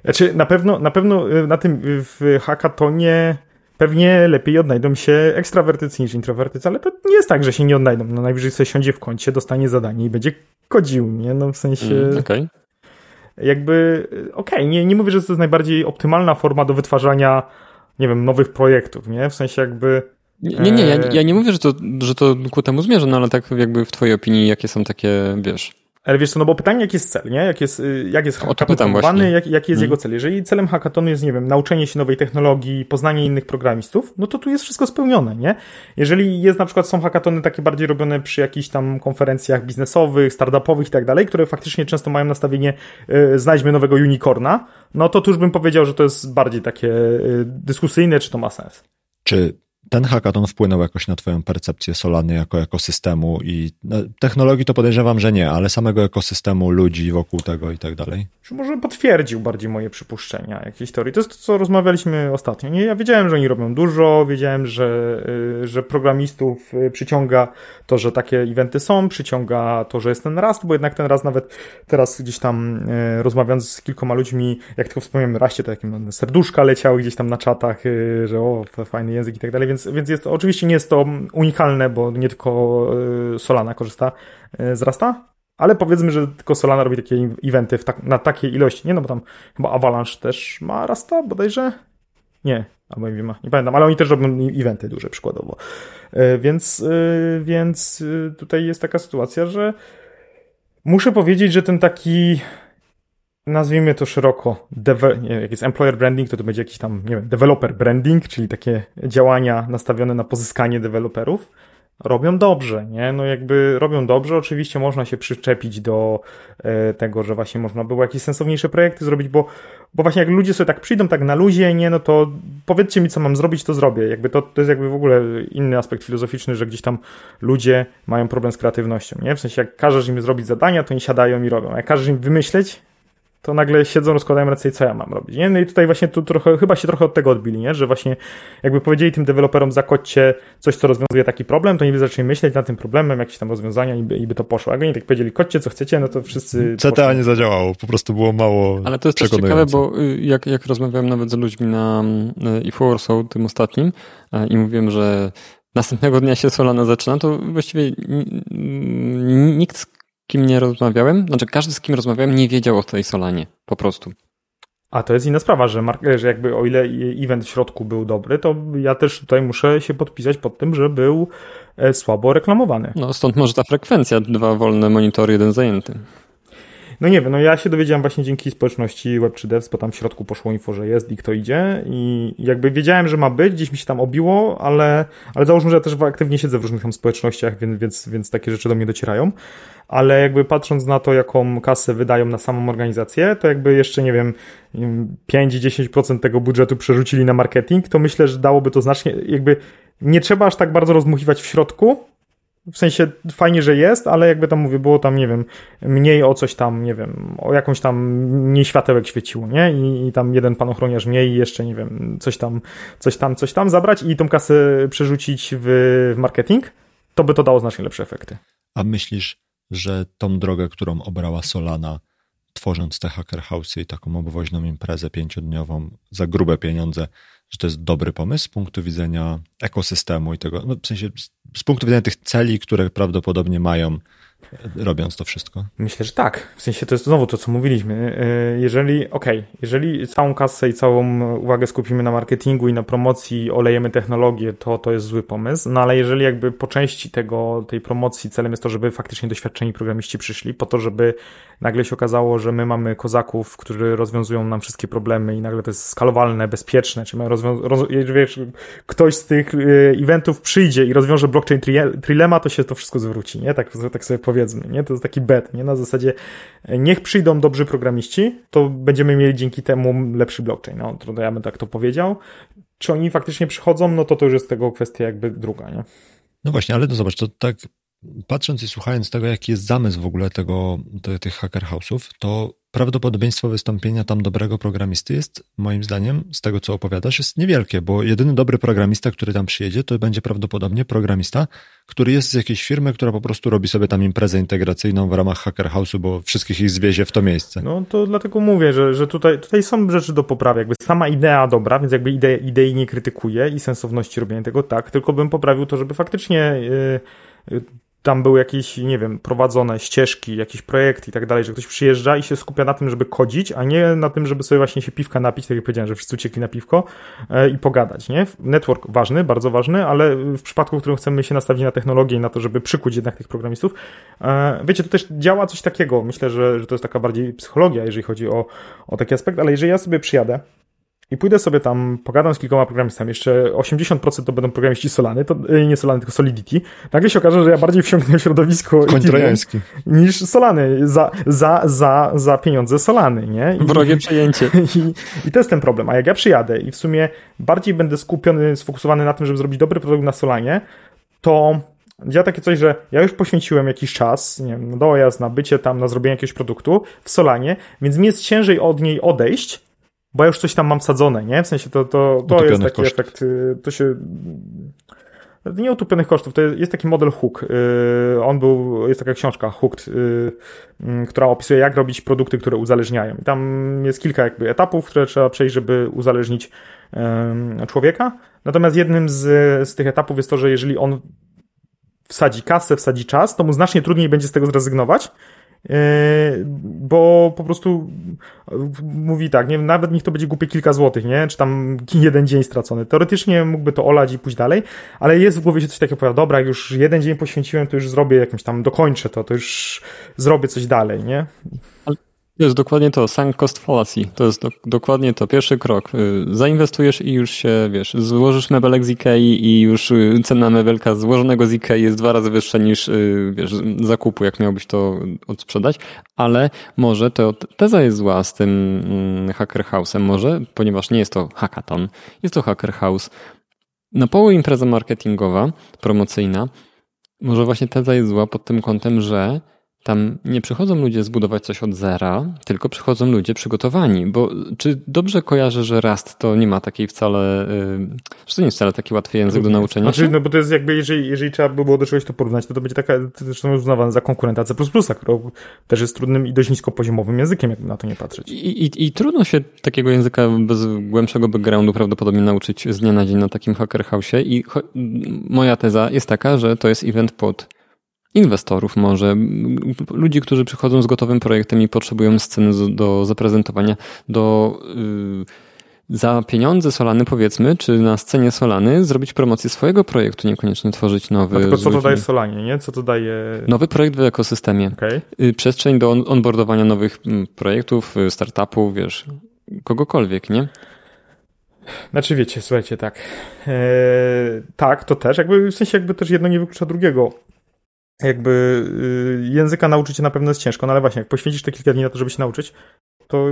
Znaczy, na pewno, na pewno na tym w hackatonie pewnie lepiej odnajdą się ekstrawertycy niż introwertycy, ale to nie jest tak, że się nie odnajdą. No najwyżej sobie siądzie w kącie, dostanie zadanie i będzie kodził, nie? No w sensie... Mm, okay. Jakby... Okej, okay, nie, nie mówię, że to jest najbardziej optymalna forma do wytwarzania, nie wiem, nowych projektów, nie? W sensie jakby... Nie, nie, ja, ja nie mówię, że to, że to ku temu zmierza, no ale tak jakby w twojej opinii, jakie są takie, wiesz... Ale wiesz co, no bo pytanie, jaki jest cel, nie? Jak jest, jak jest hackatonowany, jaki jak jest hmm. jego cel? Jeżeli celem hackatonu jest, nie wiem, nauczenie się nowej technologii, poznanie innych programistów, no to tu jest wszystko spełnione, nie? Jeżeli jest na przykład, są hackatony takie bardziej robione przy jakichś tam konferencjach biznesowych, startupowych i tak dalej, które faktycznie często mają nastawienie y, znajdźmy nowego unicorna, no to tu już bym powiedział, że to jest bardziej takie y, dyskusyjne, czy to ma sens. Czy ten hackathon wpłynął jakoś na twoją percepcję Solany jako ekosystemu i technologii to podejrzewam, że nie, ale samego ekosystemu, ludzi wokół tego i tak dalej? Czy może potwierdził bardziej moje przypuszczenia jakiejś teorii? To jest to, co rozmawialiśmy ostatnio. Nie, ja wiedziałem, że oni robią dużo, wiedziałem, że, że programistów przyciąga to, że takie eventy są, przyciąga to, że jest ten Rust, bo jednak ten Rust nawet teraz gdzieś tam rozmawiając z kilkoma ludźmi, jak tylko wspomniałem Rustie, to jakim serduszka leciały gdzieś tam na czatach, że o, fajny język i tak dalej, więc, więc jest, oczywiście nie jest to unikalne, bo nie tylko Solana korzysta z Rusta, ale powiedzmy, że tylko Solana robi takie eventy w tak, na takiej ilości, nie? No bo tam chyba Avalanche też ma Rusta bodajże? Nie, albo nie wiem, nie pamiętam, ale oni też robią eventy duże przykładowo. Więc, więc tutaj jest taka sytuacja, że muszę powiedzieć, że ten taki, nazwijmy to szeroko, dewe- nie, jak jest employer branding, to to będzie jakiś tam, nie wiem, developer branding, czyli takie działania nastawione na pozyskanie deweloperów, robią dobrze, nie? No jakby robią dobrze, oczywiście można się przyczepić do e, tego, że właśnie można było jakieś sensowniejsze projekty zrobić, bo, bo właśnie jak ludzie sobie tak przyjdą, tak na luzie, nie? No to powiedzcie mi, co mam zrobić, to zrobię. Jakby to, to jest jakby w ogóle inny aspekt filozoficzny, że gdzieś tam ludzie mają problem z kreatywnością, nie? W sensie jak każesz im zrobić zadania, to oni siadają i robią, a jak każesz im wymyśleć, to nagle siedzą, rozkładają ręce i co ja mam robić, nie? No i tutaj właśnie tu trochę, chyba się trochę od tego odbili, nie? Że właśnie jakby powiedzieli tym deweloperom, zakodźcie coś, co rozwiązuje taki problem, to niby zaczęli myśleć nad tym problemem, jakieś tam rozwiązania i by, i by to poszło. Jakby oni tak powiedzieli, kodźcie co chcecie, no to wszyscy... C T A nie zadziałało, po prostu było mało. Ale to jest też ciekawe, bo jak, jak rozmawiałem nawet z ludźmi na ETHWarsaw tym ostatnim i mówiłem, że następnego dnia się Solana zaczyna, to właściwie nikt... kim nie rozmawiałem, znaczy każdy z kim rozmawiałem nie wiedział o tej Solanie, po prostu. A to jest inna sprawa, że, mark- że jakby o ile event w środku był dobry, to ja też tutaj muszę się podpisać pod tym, że był e, słabo reklamowany. No stąd może ta frekwencja, dwa wolne monitory, jeden zajęty. No nie wiem, no ja się dowiedziałem właśnie dzięki społeczności Web trzy Devs, bo tam w środku poszło info, że jest i kto idzie i jakby wiedziałem, że ma być, gdzieś mi się tam obiło, ale, ale załóżmy, że ja też aktywnie siedzę w różnych tam społecznościach, więc, więc, więc takie rzeczy do mnie docierają, ale jakby patrząc na to, jaką kasę wydają na samą organizację, to jakby jeszcze, nie wiem, pięć do dziesięciu procent tego budżetu przerzucili na marketing, to myślę, że dałoby to znacznie, jakby nie trzeba aż tak bardzo rozmuchiwać w środku. W sensie fajnie, że jest, ale jakby tam mówię, było tam, nie wiem, mniej o coś tam, nie wiem, o jakąś tam mniej światełek świeciło, nie? I, i tam jeden pan ochroniarz mniej i jeszcze, nie wiem, coś tam, coś tam, coś tam zabrać i tą kasę przerzucić w, w marketing, to by to dało znacznie lepsze efekty. A myślisz, że tą drogę, którą obrała Solana, tworząc te Hacker House'y i taką obwoźną imprezę pięciodniową za grube pieniądze, że to jest dobry pomysł z punktu widzenia ekosystemu i tego, no w sensie z punktu widzenia tych celi, które prawdopodobnie mają, robiąc to wszystko? Myślę, że tak. W sensie to jest znowu to, co mówiliśmy. Jeżeli, okej, okay, jeżeli całą kasę i całą uwagę skupimy na marketingu i na promocji, olejemy technologię, to to jest zły pomysł. No ale jeżeli jakby po części tego, tej promocji celem jest to, żeby faktycznie doświadczeni programiści przyszli, po to, żeby nagle się okazało, że my mamy kozaków, którzy rozwiązują nam wszystkie problemy i nagle to jest skalowalne, bezpieczne, czyli rozwią- roz- wiesz, ktoś z tych eventów przyjdzie i rozwiąże blockchain tri- trilema, to się to wszystko zwróci, nie? Tak, tak sobie powiem. Powiedzmy, nie? To jest taki bet, nie? Na zasadzie niech przyjdą dobrzy programiści, to będziemy mieli dzięki temu lepszy blockchain. No, to ja bym tak to powiedział. Czy oni faktycznie przychodzą, no to to już jest tego kwestia jakby druga, nie? No właśnie, ale to zobacz, to tak patrząc i słuchając tego, jaki jest zamysł w ogóle tego, te, tych Hacker House'ów, to prawdopodobieństwo wystąpienia tam dobrego programisty jest, moim zdaniem, z tego co opowiadasz, jest niewielkie, bo jedyny dobry programista, który tam przyjedzie, to będzie prawdopodobnie programista, który jest z jakiejś firmy, która po prostu robi sobie tam imprezę integracyjną w ramach Hacker House'u, bo wszystkich ich zwiezie w to miejsce. No to dlatego mówię, że, że tutaj, tutaj są rzeczy do poprawy, jakby sama idea dobra, więc jakby ide, idei nie krytykuję i sensowności robienia tego, tak, tylko bym poprawił to, żeby faktycznie... Yy, yy, tam były jakieś, nie wiem, prowadzone ścieżki, jakiś projekt i tak dalej, że ktoś przyjeżdża i się skupia na tym, żeby kodzić, a nie na tym, żeby sobie właśnie się piwka napić, tak jak powiedziałem, że wszyscy uciekli na piwko i pogadać, nie? Network ważny, bardzo ważny, ale w przypadku, w którym chcemy się nastawić na technologię i na to, żeby przykuć jednak tych programistów, wiecie, to też działa coś takiego, myślę, że, że to jest taka bardziej psychologia, jeżeli chodzi o, o taki aspekt, ale jeżeli ja sobie przyjadę i pójdę sobie tam, pogadam z kilkoma programistami, jeszcze osiemdziesiąt procent to będą programiści Solany, to, nie Solany, tylko Solidity, nagle się okaże, że ja bardziej wsiąknę w środowisko niż Solany, za, za, za, za pieniądze Solany, nie? I, wrogie przejęcie. I, I to jest ten problem, a jak ja przyjadę i w sumie bardziej będę skupiony, sfokusowany na tym, żeby zrobić dobry produkt na Solanie, to ja takie coś, że ja już poświęciłem jakiś czas, nie wiem, na dojazd, na bycie tam, na zrobienie jakiegoś produktu w Solanie, więc mi jest ciężej od niej odejść, bo ja już coś tam mam sadzone, nie? W sensie to, to, to jest taki kosztów. Efekt, to się... Nie utopionych kosztów, to jest, jest taki model Hook. Yy, on był, jest taka książka Hooked, yy, yy, która opisuje, jak robić produkty, które uzależniają. I tam jest kilka jakby etapów, które trzeba przejść, żeby uzależnić yy, człowieka. Natomiast jednym z, z tych etapów jest to, że jeżeli on wsadzi kasę, wsadzi czas, to mu znacznie trudniej będzie z tego zrezygnować, yy, bo po prostu mówi tak, nie, nawet niech to będzie głupie kilka złotych, nie, czy tam jeden dzień stracony. Teoretycznie mógłby to olać i pójść dalej, ale jest w głowie się coś takiego, powiada, dobra, już jeden dzień poświęciłem, to już zrobię jakimś tam, dokończę to, to już zrobię coś dalej, nie? To jest dokładnie to, sunk cost fallacy. To jest do, dokładnie to, pierwszy krok. Zainwestujesz i już się, wiesz, złożysz mebelek z Ikei i już cena mebelka złożonego z Ikei jest dwa razy wyższa niż, wiesz, zakupu, jak miałbyś to odsprzedać, ale może to teza jest zła z tym Hacker House'em, może, ponieważ nie jest to hackathon, jest to Hacker House. Na połu impreza marketingowa, promocyjna, może właśnie teza jest zła pod tym kątem, że tam nie przychodzą ludzie zbudować coś od zera, tylko przychodzą ludzie przygotowani, bo czy dobrze kojarzę, że Rust to nie ma takiej wcale, że to nie jest wcale taki łatwy język do nauczenia? Znaczy, no bo to jest jakby, jeżeli, jeżeli trzeba by było do czegoś to porównać, to to będzie taka, zresztą uznawana za konkurenta C plus plus, która też jest trudnym i dość niskopoziomowym językiem, jak na to nie patrzeć. I, i, i trudno się takiego języka bez głębszego backgroundu prawdopodobnie nauczyć z dnia na dzień na takim Hacker House'ie i cho- moja teza jest taka, że to jest event pod inwestorów może, ludzi, którzy przychodzą z gotowym projektem i potrzebują sceny do zaprezentowania, do yy, za pieniądze Solany powiedzmy, czy na scenie Solany zrobić promocję swojego projektu, niekoniecznie tworzyć nowy. No tylko co to daje Solanie, nie? Co to daje? Nowy projekt w ekosystemie. Okay. Yy, przestrzeń do on- onboardowania nowych yy, projektów, yy, startupów, wiesz, kogokolwiek, nie? Znaczy wiecie, słuchajcie, tak. Yy, tak, to też, jakby w sensie jakby też jedno nie wyklucza drugiego. Jakby y, języka nauczyć się na pewno jest ciężko, no ale właśnie, jak poświęcisz te kilka dni na to, żeby się nauczyć, to,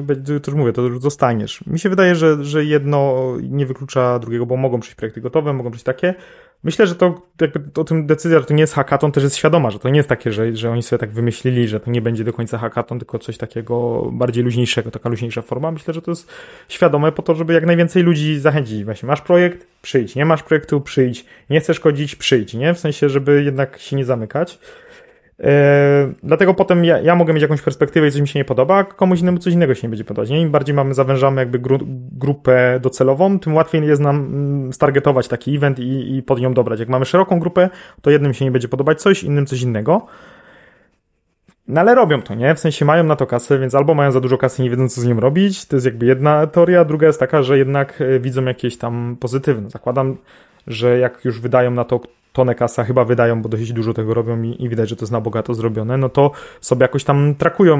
to już mówię, to już zostaniesz. Mi się wydaje, że, że jedno nie wyklucza drugiego, bo mogą przyjść projekty gotowe, mogą być takie. Myślę, że to jakby o tym decyzja, że to nie jest hackathon, też jest świadoma, że to nie jest takie, że, że oni sobie tak wymyślili, że to nie będzie do końca hackathon, tylko coś takiego bardziej luźniejszego, taka luźniejsza forma. Myślę, że to jest świadome po to, żeby jak najwięcej ludzi zachęcić. Właśnie masz projekt, przyjdź, nie masz projektu, przyjdź, nie chcesz chodzić, przyjdź, nie? W sensie, żeby jednak się nie zamykać. Yy, dlatego potem ja, ja mogę mieć jakąś perspektywę i coś mi się nie podoba, a komuś innemu coś innego się nie będzie podobać. Nie? Im bardziej mamy, zawężamy jakby gru, grupę docelową, tym łatwiej jest nam stargetować taki event i, i pod nią dobrać. Jak mamy szeroką grupę, to jednym się nie będzie podobać coś, innym coś innego. No ale robią to, nie? W sensie mają na to kasę, więc albo mają za dużo kasy i nie wiedzą, co z nią robić. To jest jakby jedna teoria, druga jest taka, że jednak widzą jakieś tam pozytywne. Zakładam, że jak już wydają na to tonę kasa, chyba wydają, bo dość dużo tego robią i, i widać, że to jest na bogato zrobione, no to sobie jakoś tam trakują,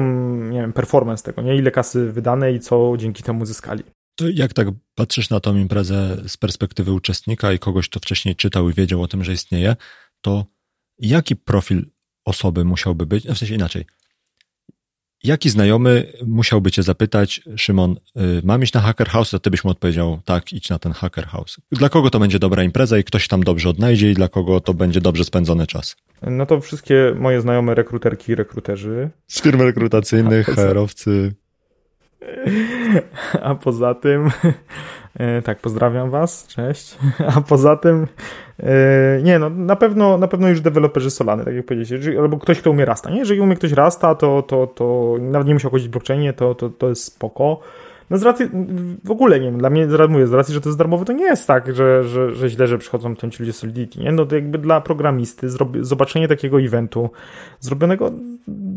nie wiem, performance tego, nie? Ile kasy wydane i co dzięki temu zyskali. To jak tak patrzysz na tą imprezę z perspektywy uczestnika i kogoś, kto wcześniej czytał i wiedział o tym, że istnieje, to jaki profil osoby musiałby być, no w sensie inaczej, jaki znajomy musiałby cię zapytać, Szymon, mam iść na Hacker House, to ty byś mu odpowiedział, tak, idź na ten Hacker House. Dla kogo to będzie dobra impreza i kto się tam dobrze odnajdzie i dla kogo to będzie dobrze spędzony czas? No to wszystkie moje znajome rekruterki i rekruterzy. Z firm rekrutacyjnych, a poza... H R-owcy. A poza tym... Tak, pozdrawiam was, cześć. A poza tym, nie no, na pewno, na pewno już deweloperzy Solany, tak jak powiedzieliście, albo ktoś, kto umie Rasta, nie? Jeżeli umie ktoś Rasta, to, to, to nawet nie musi chodzić w blockchainie, to, to, to jest spoko. No z racji, w ogóle nie wiem, dla mnie, mówię, z racji, że to jest darmowe, to nie jest tak, że, że, że źle, że przychodzą tam ci ludzie Solidity, nie? No to jakby dla programisty zrobi, zobaczenie takiego eventu zrobionego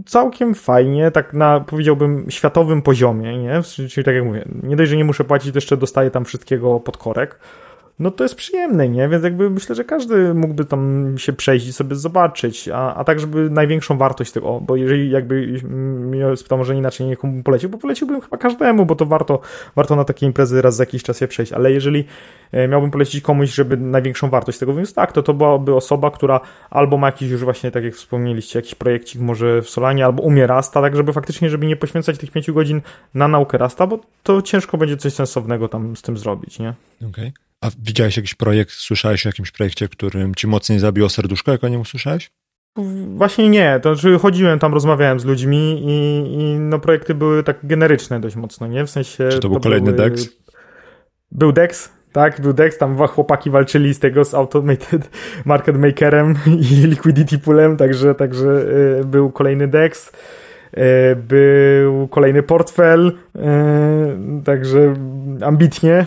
całkiem fajnie, tak na, powiedziałbym, światowym poziomie, nie? Czyli tak jak mówię, nie dość, że nie muszę płacić, to jeszcze dostaję tam wszystkiego pod korek. no to jest przyjemne, nie? Więc jakby myślę, że każdy mógłby tam się przejść i sobie zobaczyć, a, a tak, żeby największą wartość tego, bo jeżeli jakby mnie spytał, może inaczej nie komu polecił, bo poleciłbym chyba każdemu, bo to warto, warto na takie imprezy raz za jakiś czas je przejść, ale jeżeli miałbym polecić komuś, żeby największą wartość tego, więc tak, to to byłaby osoba, która albo ma jakiś już właśnie, tak jak wspomnieliście, jakiś projekcik może w Solanie, albo umie Rasta, tak żeby faktycznie, żeby nie poświęcać tych pięciu godzin na naukę Rasta, bo to ciężko będzie coś sensownego tam z tym zrobić, nie? Okej. Okay. A widziałeś jakiś projekt, słyszałeś o jakimś projekcie, którym ci mocniej zabiło serduszko, jak o nim usłyszałeś? Właśnie nie, to znaczy chodziłem tam, rozmawiałem z ludźmi i, i no projekty były tak generyczne dość mocno, nie? W sensie... Czy to był to kolejny były... Dex? Był Dex, tak, był Dex, tam chłopaki walczyli z tego, z Automated Market Makerem i Liquidity Poolem, także, także był kolejny Dex. Był kolejny portfel, także ambitnie.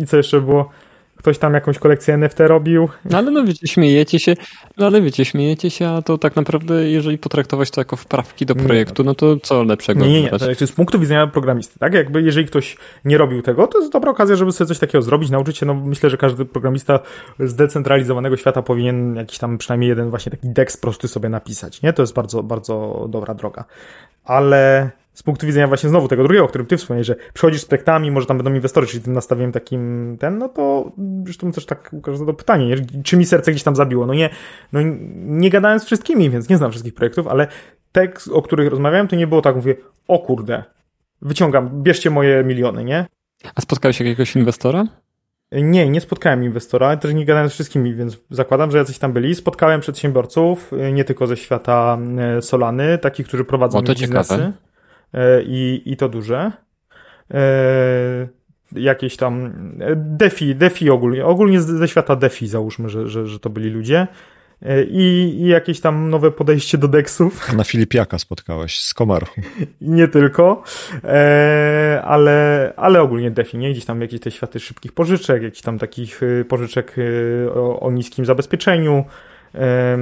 I co jeszcze było? Ktoś tam jakąś kolekcję N F T robił. No ale no wiecie, śmiejecie się, no ale wiecie, śmiejecie się, a to tak naprawdę, jeżeli potraktować to jako wprawki do projektu, no to co lepszego? Nie, nie, nie. Z punktu widzenia programisty, tak? Jakby jeżeli ktoś nie robił tego, to jest dobra okazja, żeby sobie coś takiego zrobić, nauczyć się, no myślę, że każdy programista z decentralizowanego świata powinien jakiś tam przynajmniej jeden właśnie taki deks prosty sobie napisać, nie? To jest bardzo, bardzo dobra droga. Ale... z punktu widzenia właśnie znowu tego drugiego, o którym ty wspomniałeś, że przychodzisz z projektami, może tam będą inwestorzy, czyli tym nastawieniem takim ten, no to zresztą też tak Łukasz zadał pytanie, czy mi serce gdzieś tam zabiło? No nie, no nie gadałem z wszystkimi, więc nie znam wszystkich projektów, ale te, o których rozmawiałem, to nie było tak, mówię, o kurde, wyciągam, bierzcie moje miliony, nie? A spotkałeś jakiegoś inwestora? Nie, nie spotkałem inwestora, też nie gadałem z wszystkimi, więc zakładam, że jacyś tam byli. Spotkałem przedsiębiorców, nie tylko ze świata Solany, takich, którzy prowadzą o, to biznesy. Ciekawe. I, i to duże. E, jakieś tam DeFi, DeFi ogólnie, ogólnie ze świata DeFi załóżmy, że, że, że to byli ludzie. E, i, I jakieś tam nowe podejście do deksów. Na Filipiaka spotkałeś z Komaru. Nie tylko, e, ale, ale ogólnie DeFi, nie? Gdzieś tam jakieś te światy szybkich pożyczek, jakichś tam takich pożyczek o, o niskim zabezpieczeniu, e,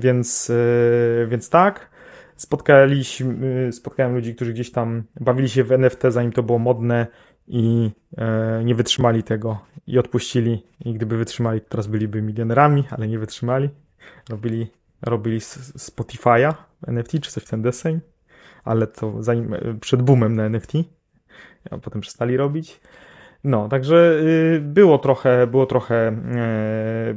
więc, e, więc tak. Spotkaliśmy, spotkałem ludzi, którzy gdzieś tam bawili się w N F T, zanim to było modne i e, nie wytrzymali tego i odpuścili. I gdyby wytrzymali, to teraz byliby milionerami, ale nie wytrzymali. Robili, robili Spotify'a N F T czy coś w ten deseń, ale to zanim, przed boomem na N F T, a potem przestali robić. No, także było trochę, było trochę e,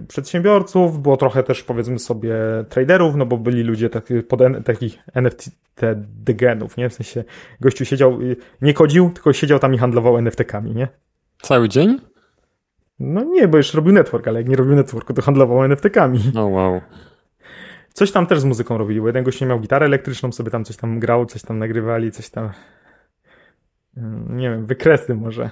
przedsiębiorców, było trochę też powiedzmy sobie traderów, no bo byli ludzie taki, pod en, takich N F T degenów, nie? W sensie gościu siedział, nie kodził, tylko siedział tam i handlował N F T kami, nie? Cały dzień? No nie, bo już robił network, ale jak nie robił networku, to handlował N F T kami. No wow. Coś tam też z muzyką robili, bo jeden gość nie miał gitarę elektryczną, sobie tam coś tam grał, coś tam nagrywali, coś tam, nie wiem, wykresy może.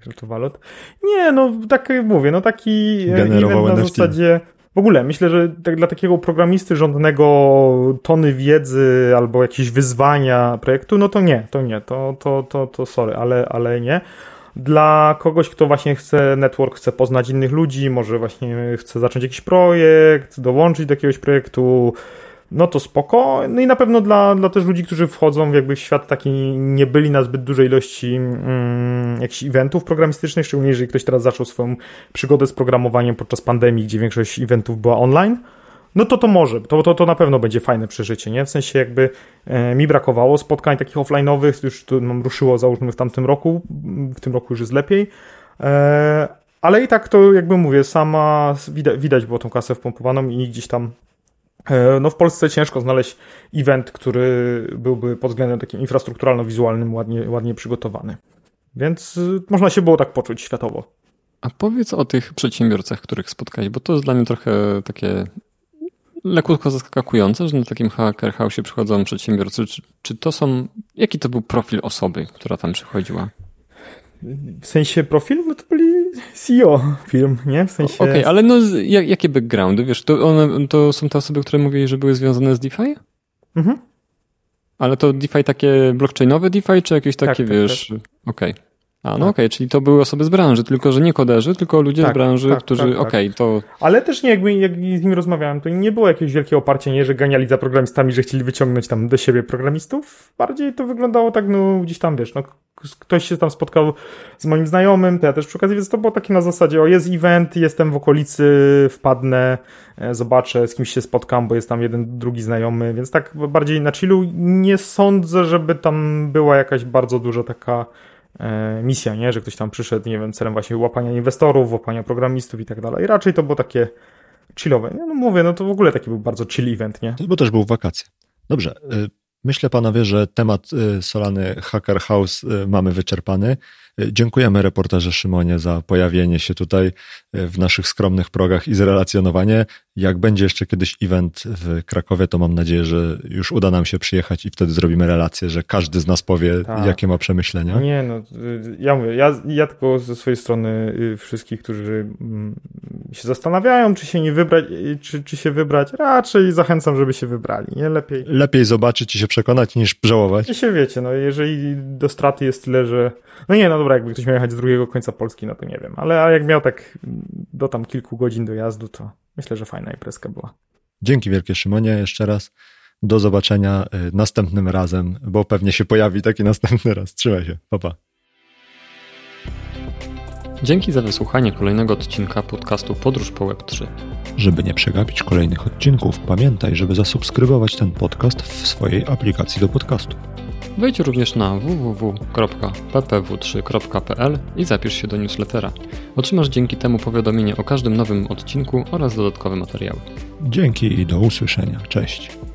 Kryptowalut. Nie, no tak mówię, no taki generował event na N F T. Zasadzie w ogóle myślę, że tak dla takiego programisty żądnego tony wiedzy albo jakieś wyzwania projektu, no to nie, to nie, to, to, to, to sorry, ale, ale nie. Dla kogoś, kto właśnie chce network, chce poznać innych ludzi, może właśnie chce zacząć jakiś projekt, dołączyć do jakiegoś projektu, no to spoko. No i na pewno dla, dla też ludzi, którzy wchodzą jakby w świat taki, nie byli na zbyt dużej ilości mm, jakichś eventów programistycznych, szczególnie jeżeli ktoś teraz zaczął swoją przygodę z programowaniem podczas pandemii, gdzie większość eventów była online, no to to może, to, to, to na pewno będzie fajne przeżycie, nie? W sensie jakby e, mi brakowało spotkań takich offline'owych, już to nam ruszyło załóżmy w tamtym roku, w tym roku już jest lepiej, e, ale i tak to jakby mówię, sama widać, widać było tą kasę wpompowaną i gdzieś tam no w Polsce ciężko znaleźć event, który byłby pod względem takim infrastrukturalno-wizualnym ładnie, ładnie przygotowany. Więc można się było tak poczuć światowo. A powiedz o tych przedsiębiorcach, których spotkałeś, bo to jest dla mnie trochę takie lekko zaskakujące, że na takim Hacker House'ie przychodzą przedsiębiorcy. Czy, czy to są, jaki to był profil osoby, która tam przychodziła? W sensie profil? No to byli C E O firm, nie? W sensie... Okej, okay, ale no jak, jakie backgroundy? Wiesz, to, one, to są te osoby, które mówili, że były związane z DeFi? Mhm. Ale to DeFi takie blockchainowe DeFi, czy jakieś takie, tak, wiesz... Tak, tak. Okej. Okay. A, no tak. Okej, okay, czyli to były osoby z branży, tylko że nie koderzy, tylko ludzie tak, z branży, tak, którzy, tak, tak. okej, okay, to... Ale też nie, jakby, jak z nimi rozmawiałem, to nie było jakieś wielkie oparcie, nie, że ganiali za programistami, że chcieli wyciągnąć tam do siebie programistów. Bardziej to wyglądało tak, no, gdzieś tam, wiesz, no, ktoś się tam spotkał z moim znajomym, to ja też przy okazji, więc to było takie na zasadzie, o, jest event, jestem w okolicy, wpadnę, zobaczę, z kimś się spotkam, bo jest tam jeden, drugi znajomy, więc tak bardziej na chillu. Nie sądzę, żeby tam była jakaś bardzo duża taka misja, nie? Że ktoś tam przyszedł, nie wiem, celem właśnie łapania inwestorów, łapania programistów i tak dalej. Raczej to było takie chillowe. No mówię, no to w ogóle taki był bardzo chill event, nie? Bo też był w wakacje. Dobrze. Myślę, panowie, że temat Solany Hacker House mamy wyczerpany. Dziękujemy reporterze Szymonie za pojawienie się tutaj w naszych skromnych progach i zrelacjonowanie. Jak będzie jeszcze kiedyś event w Krakowie, to mam nadzieję, że już uda nam się przyjechać i wtedy zrobimy relację, że każdy z nas powie, tak. jakie ma przemyślenia. Nie, no ja mówię, ja, ja tylko ze swojej strony wszystkich, którzy się zastanawiają, czy się nie wybrać, czy, czy się wybrać, raczej zachęcam, żeby się wybrali, nie? Lepiej. Lepiej zobaczyć i się przekonać, niż żałować. I się wiecie, no jeżeli do straty jest tyle, że... No nie, no dobra, jakby ktoś miał jechać z drugiego końca Polski, no to nie wiem, ale a jak miał tak do tam kilku godzin dojazdu, to myślę, że fajna imprezka była. Dzięki wielkie, Szymonie, jeszcze raz. Do zobaczenia następnym razem, bo pewnie się pojawi taki następny raz. Trzymaj się, pa, pa. Dzięki za wysłuchanie kolejnego odcinka podcastu Podróż po web trzy. Żeby nie przegapić kolejnych odcinków, pamiętaj, żeby zasubskrybować ten podcast w swojej aplikacji do podcastu. Wejdź również na w w w kropka p p w trzy kropka p l i zapisz się do newslettera. Otrzymasz dzięki temu powiadomienie o każdym nowym odcinku oraz dodatkowe materiały. Dzięki i do usłyszenia. Cześć.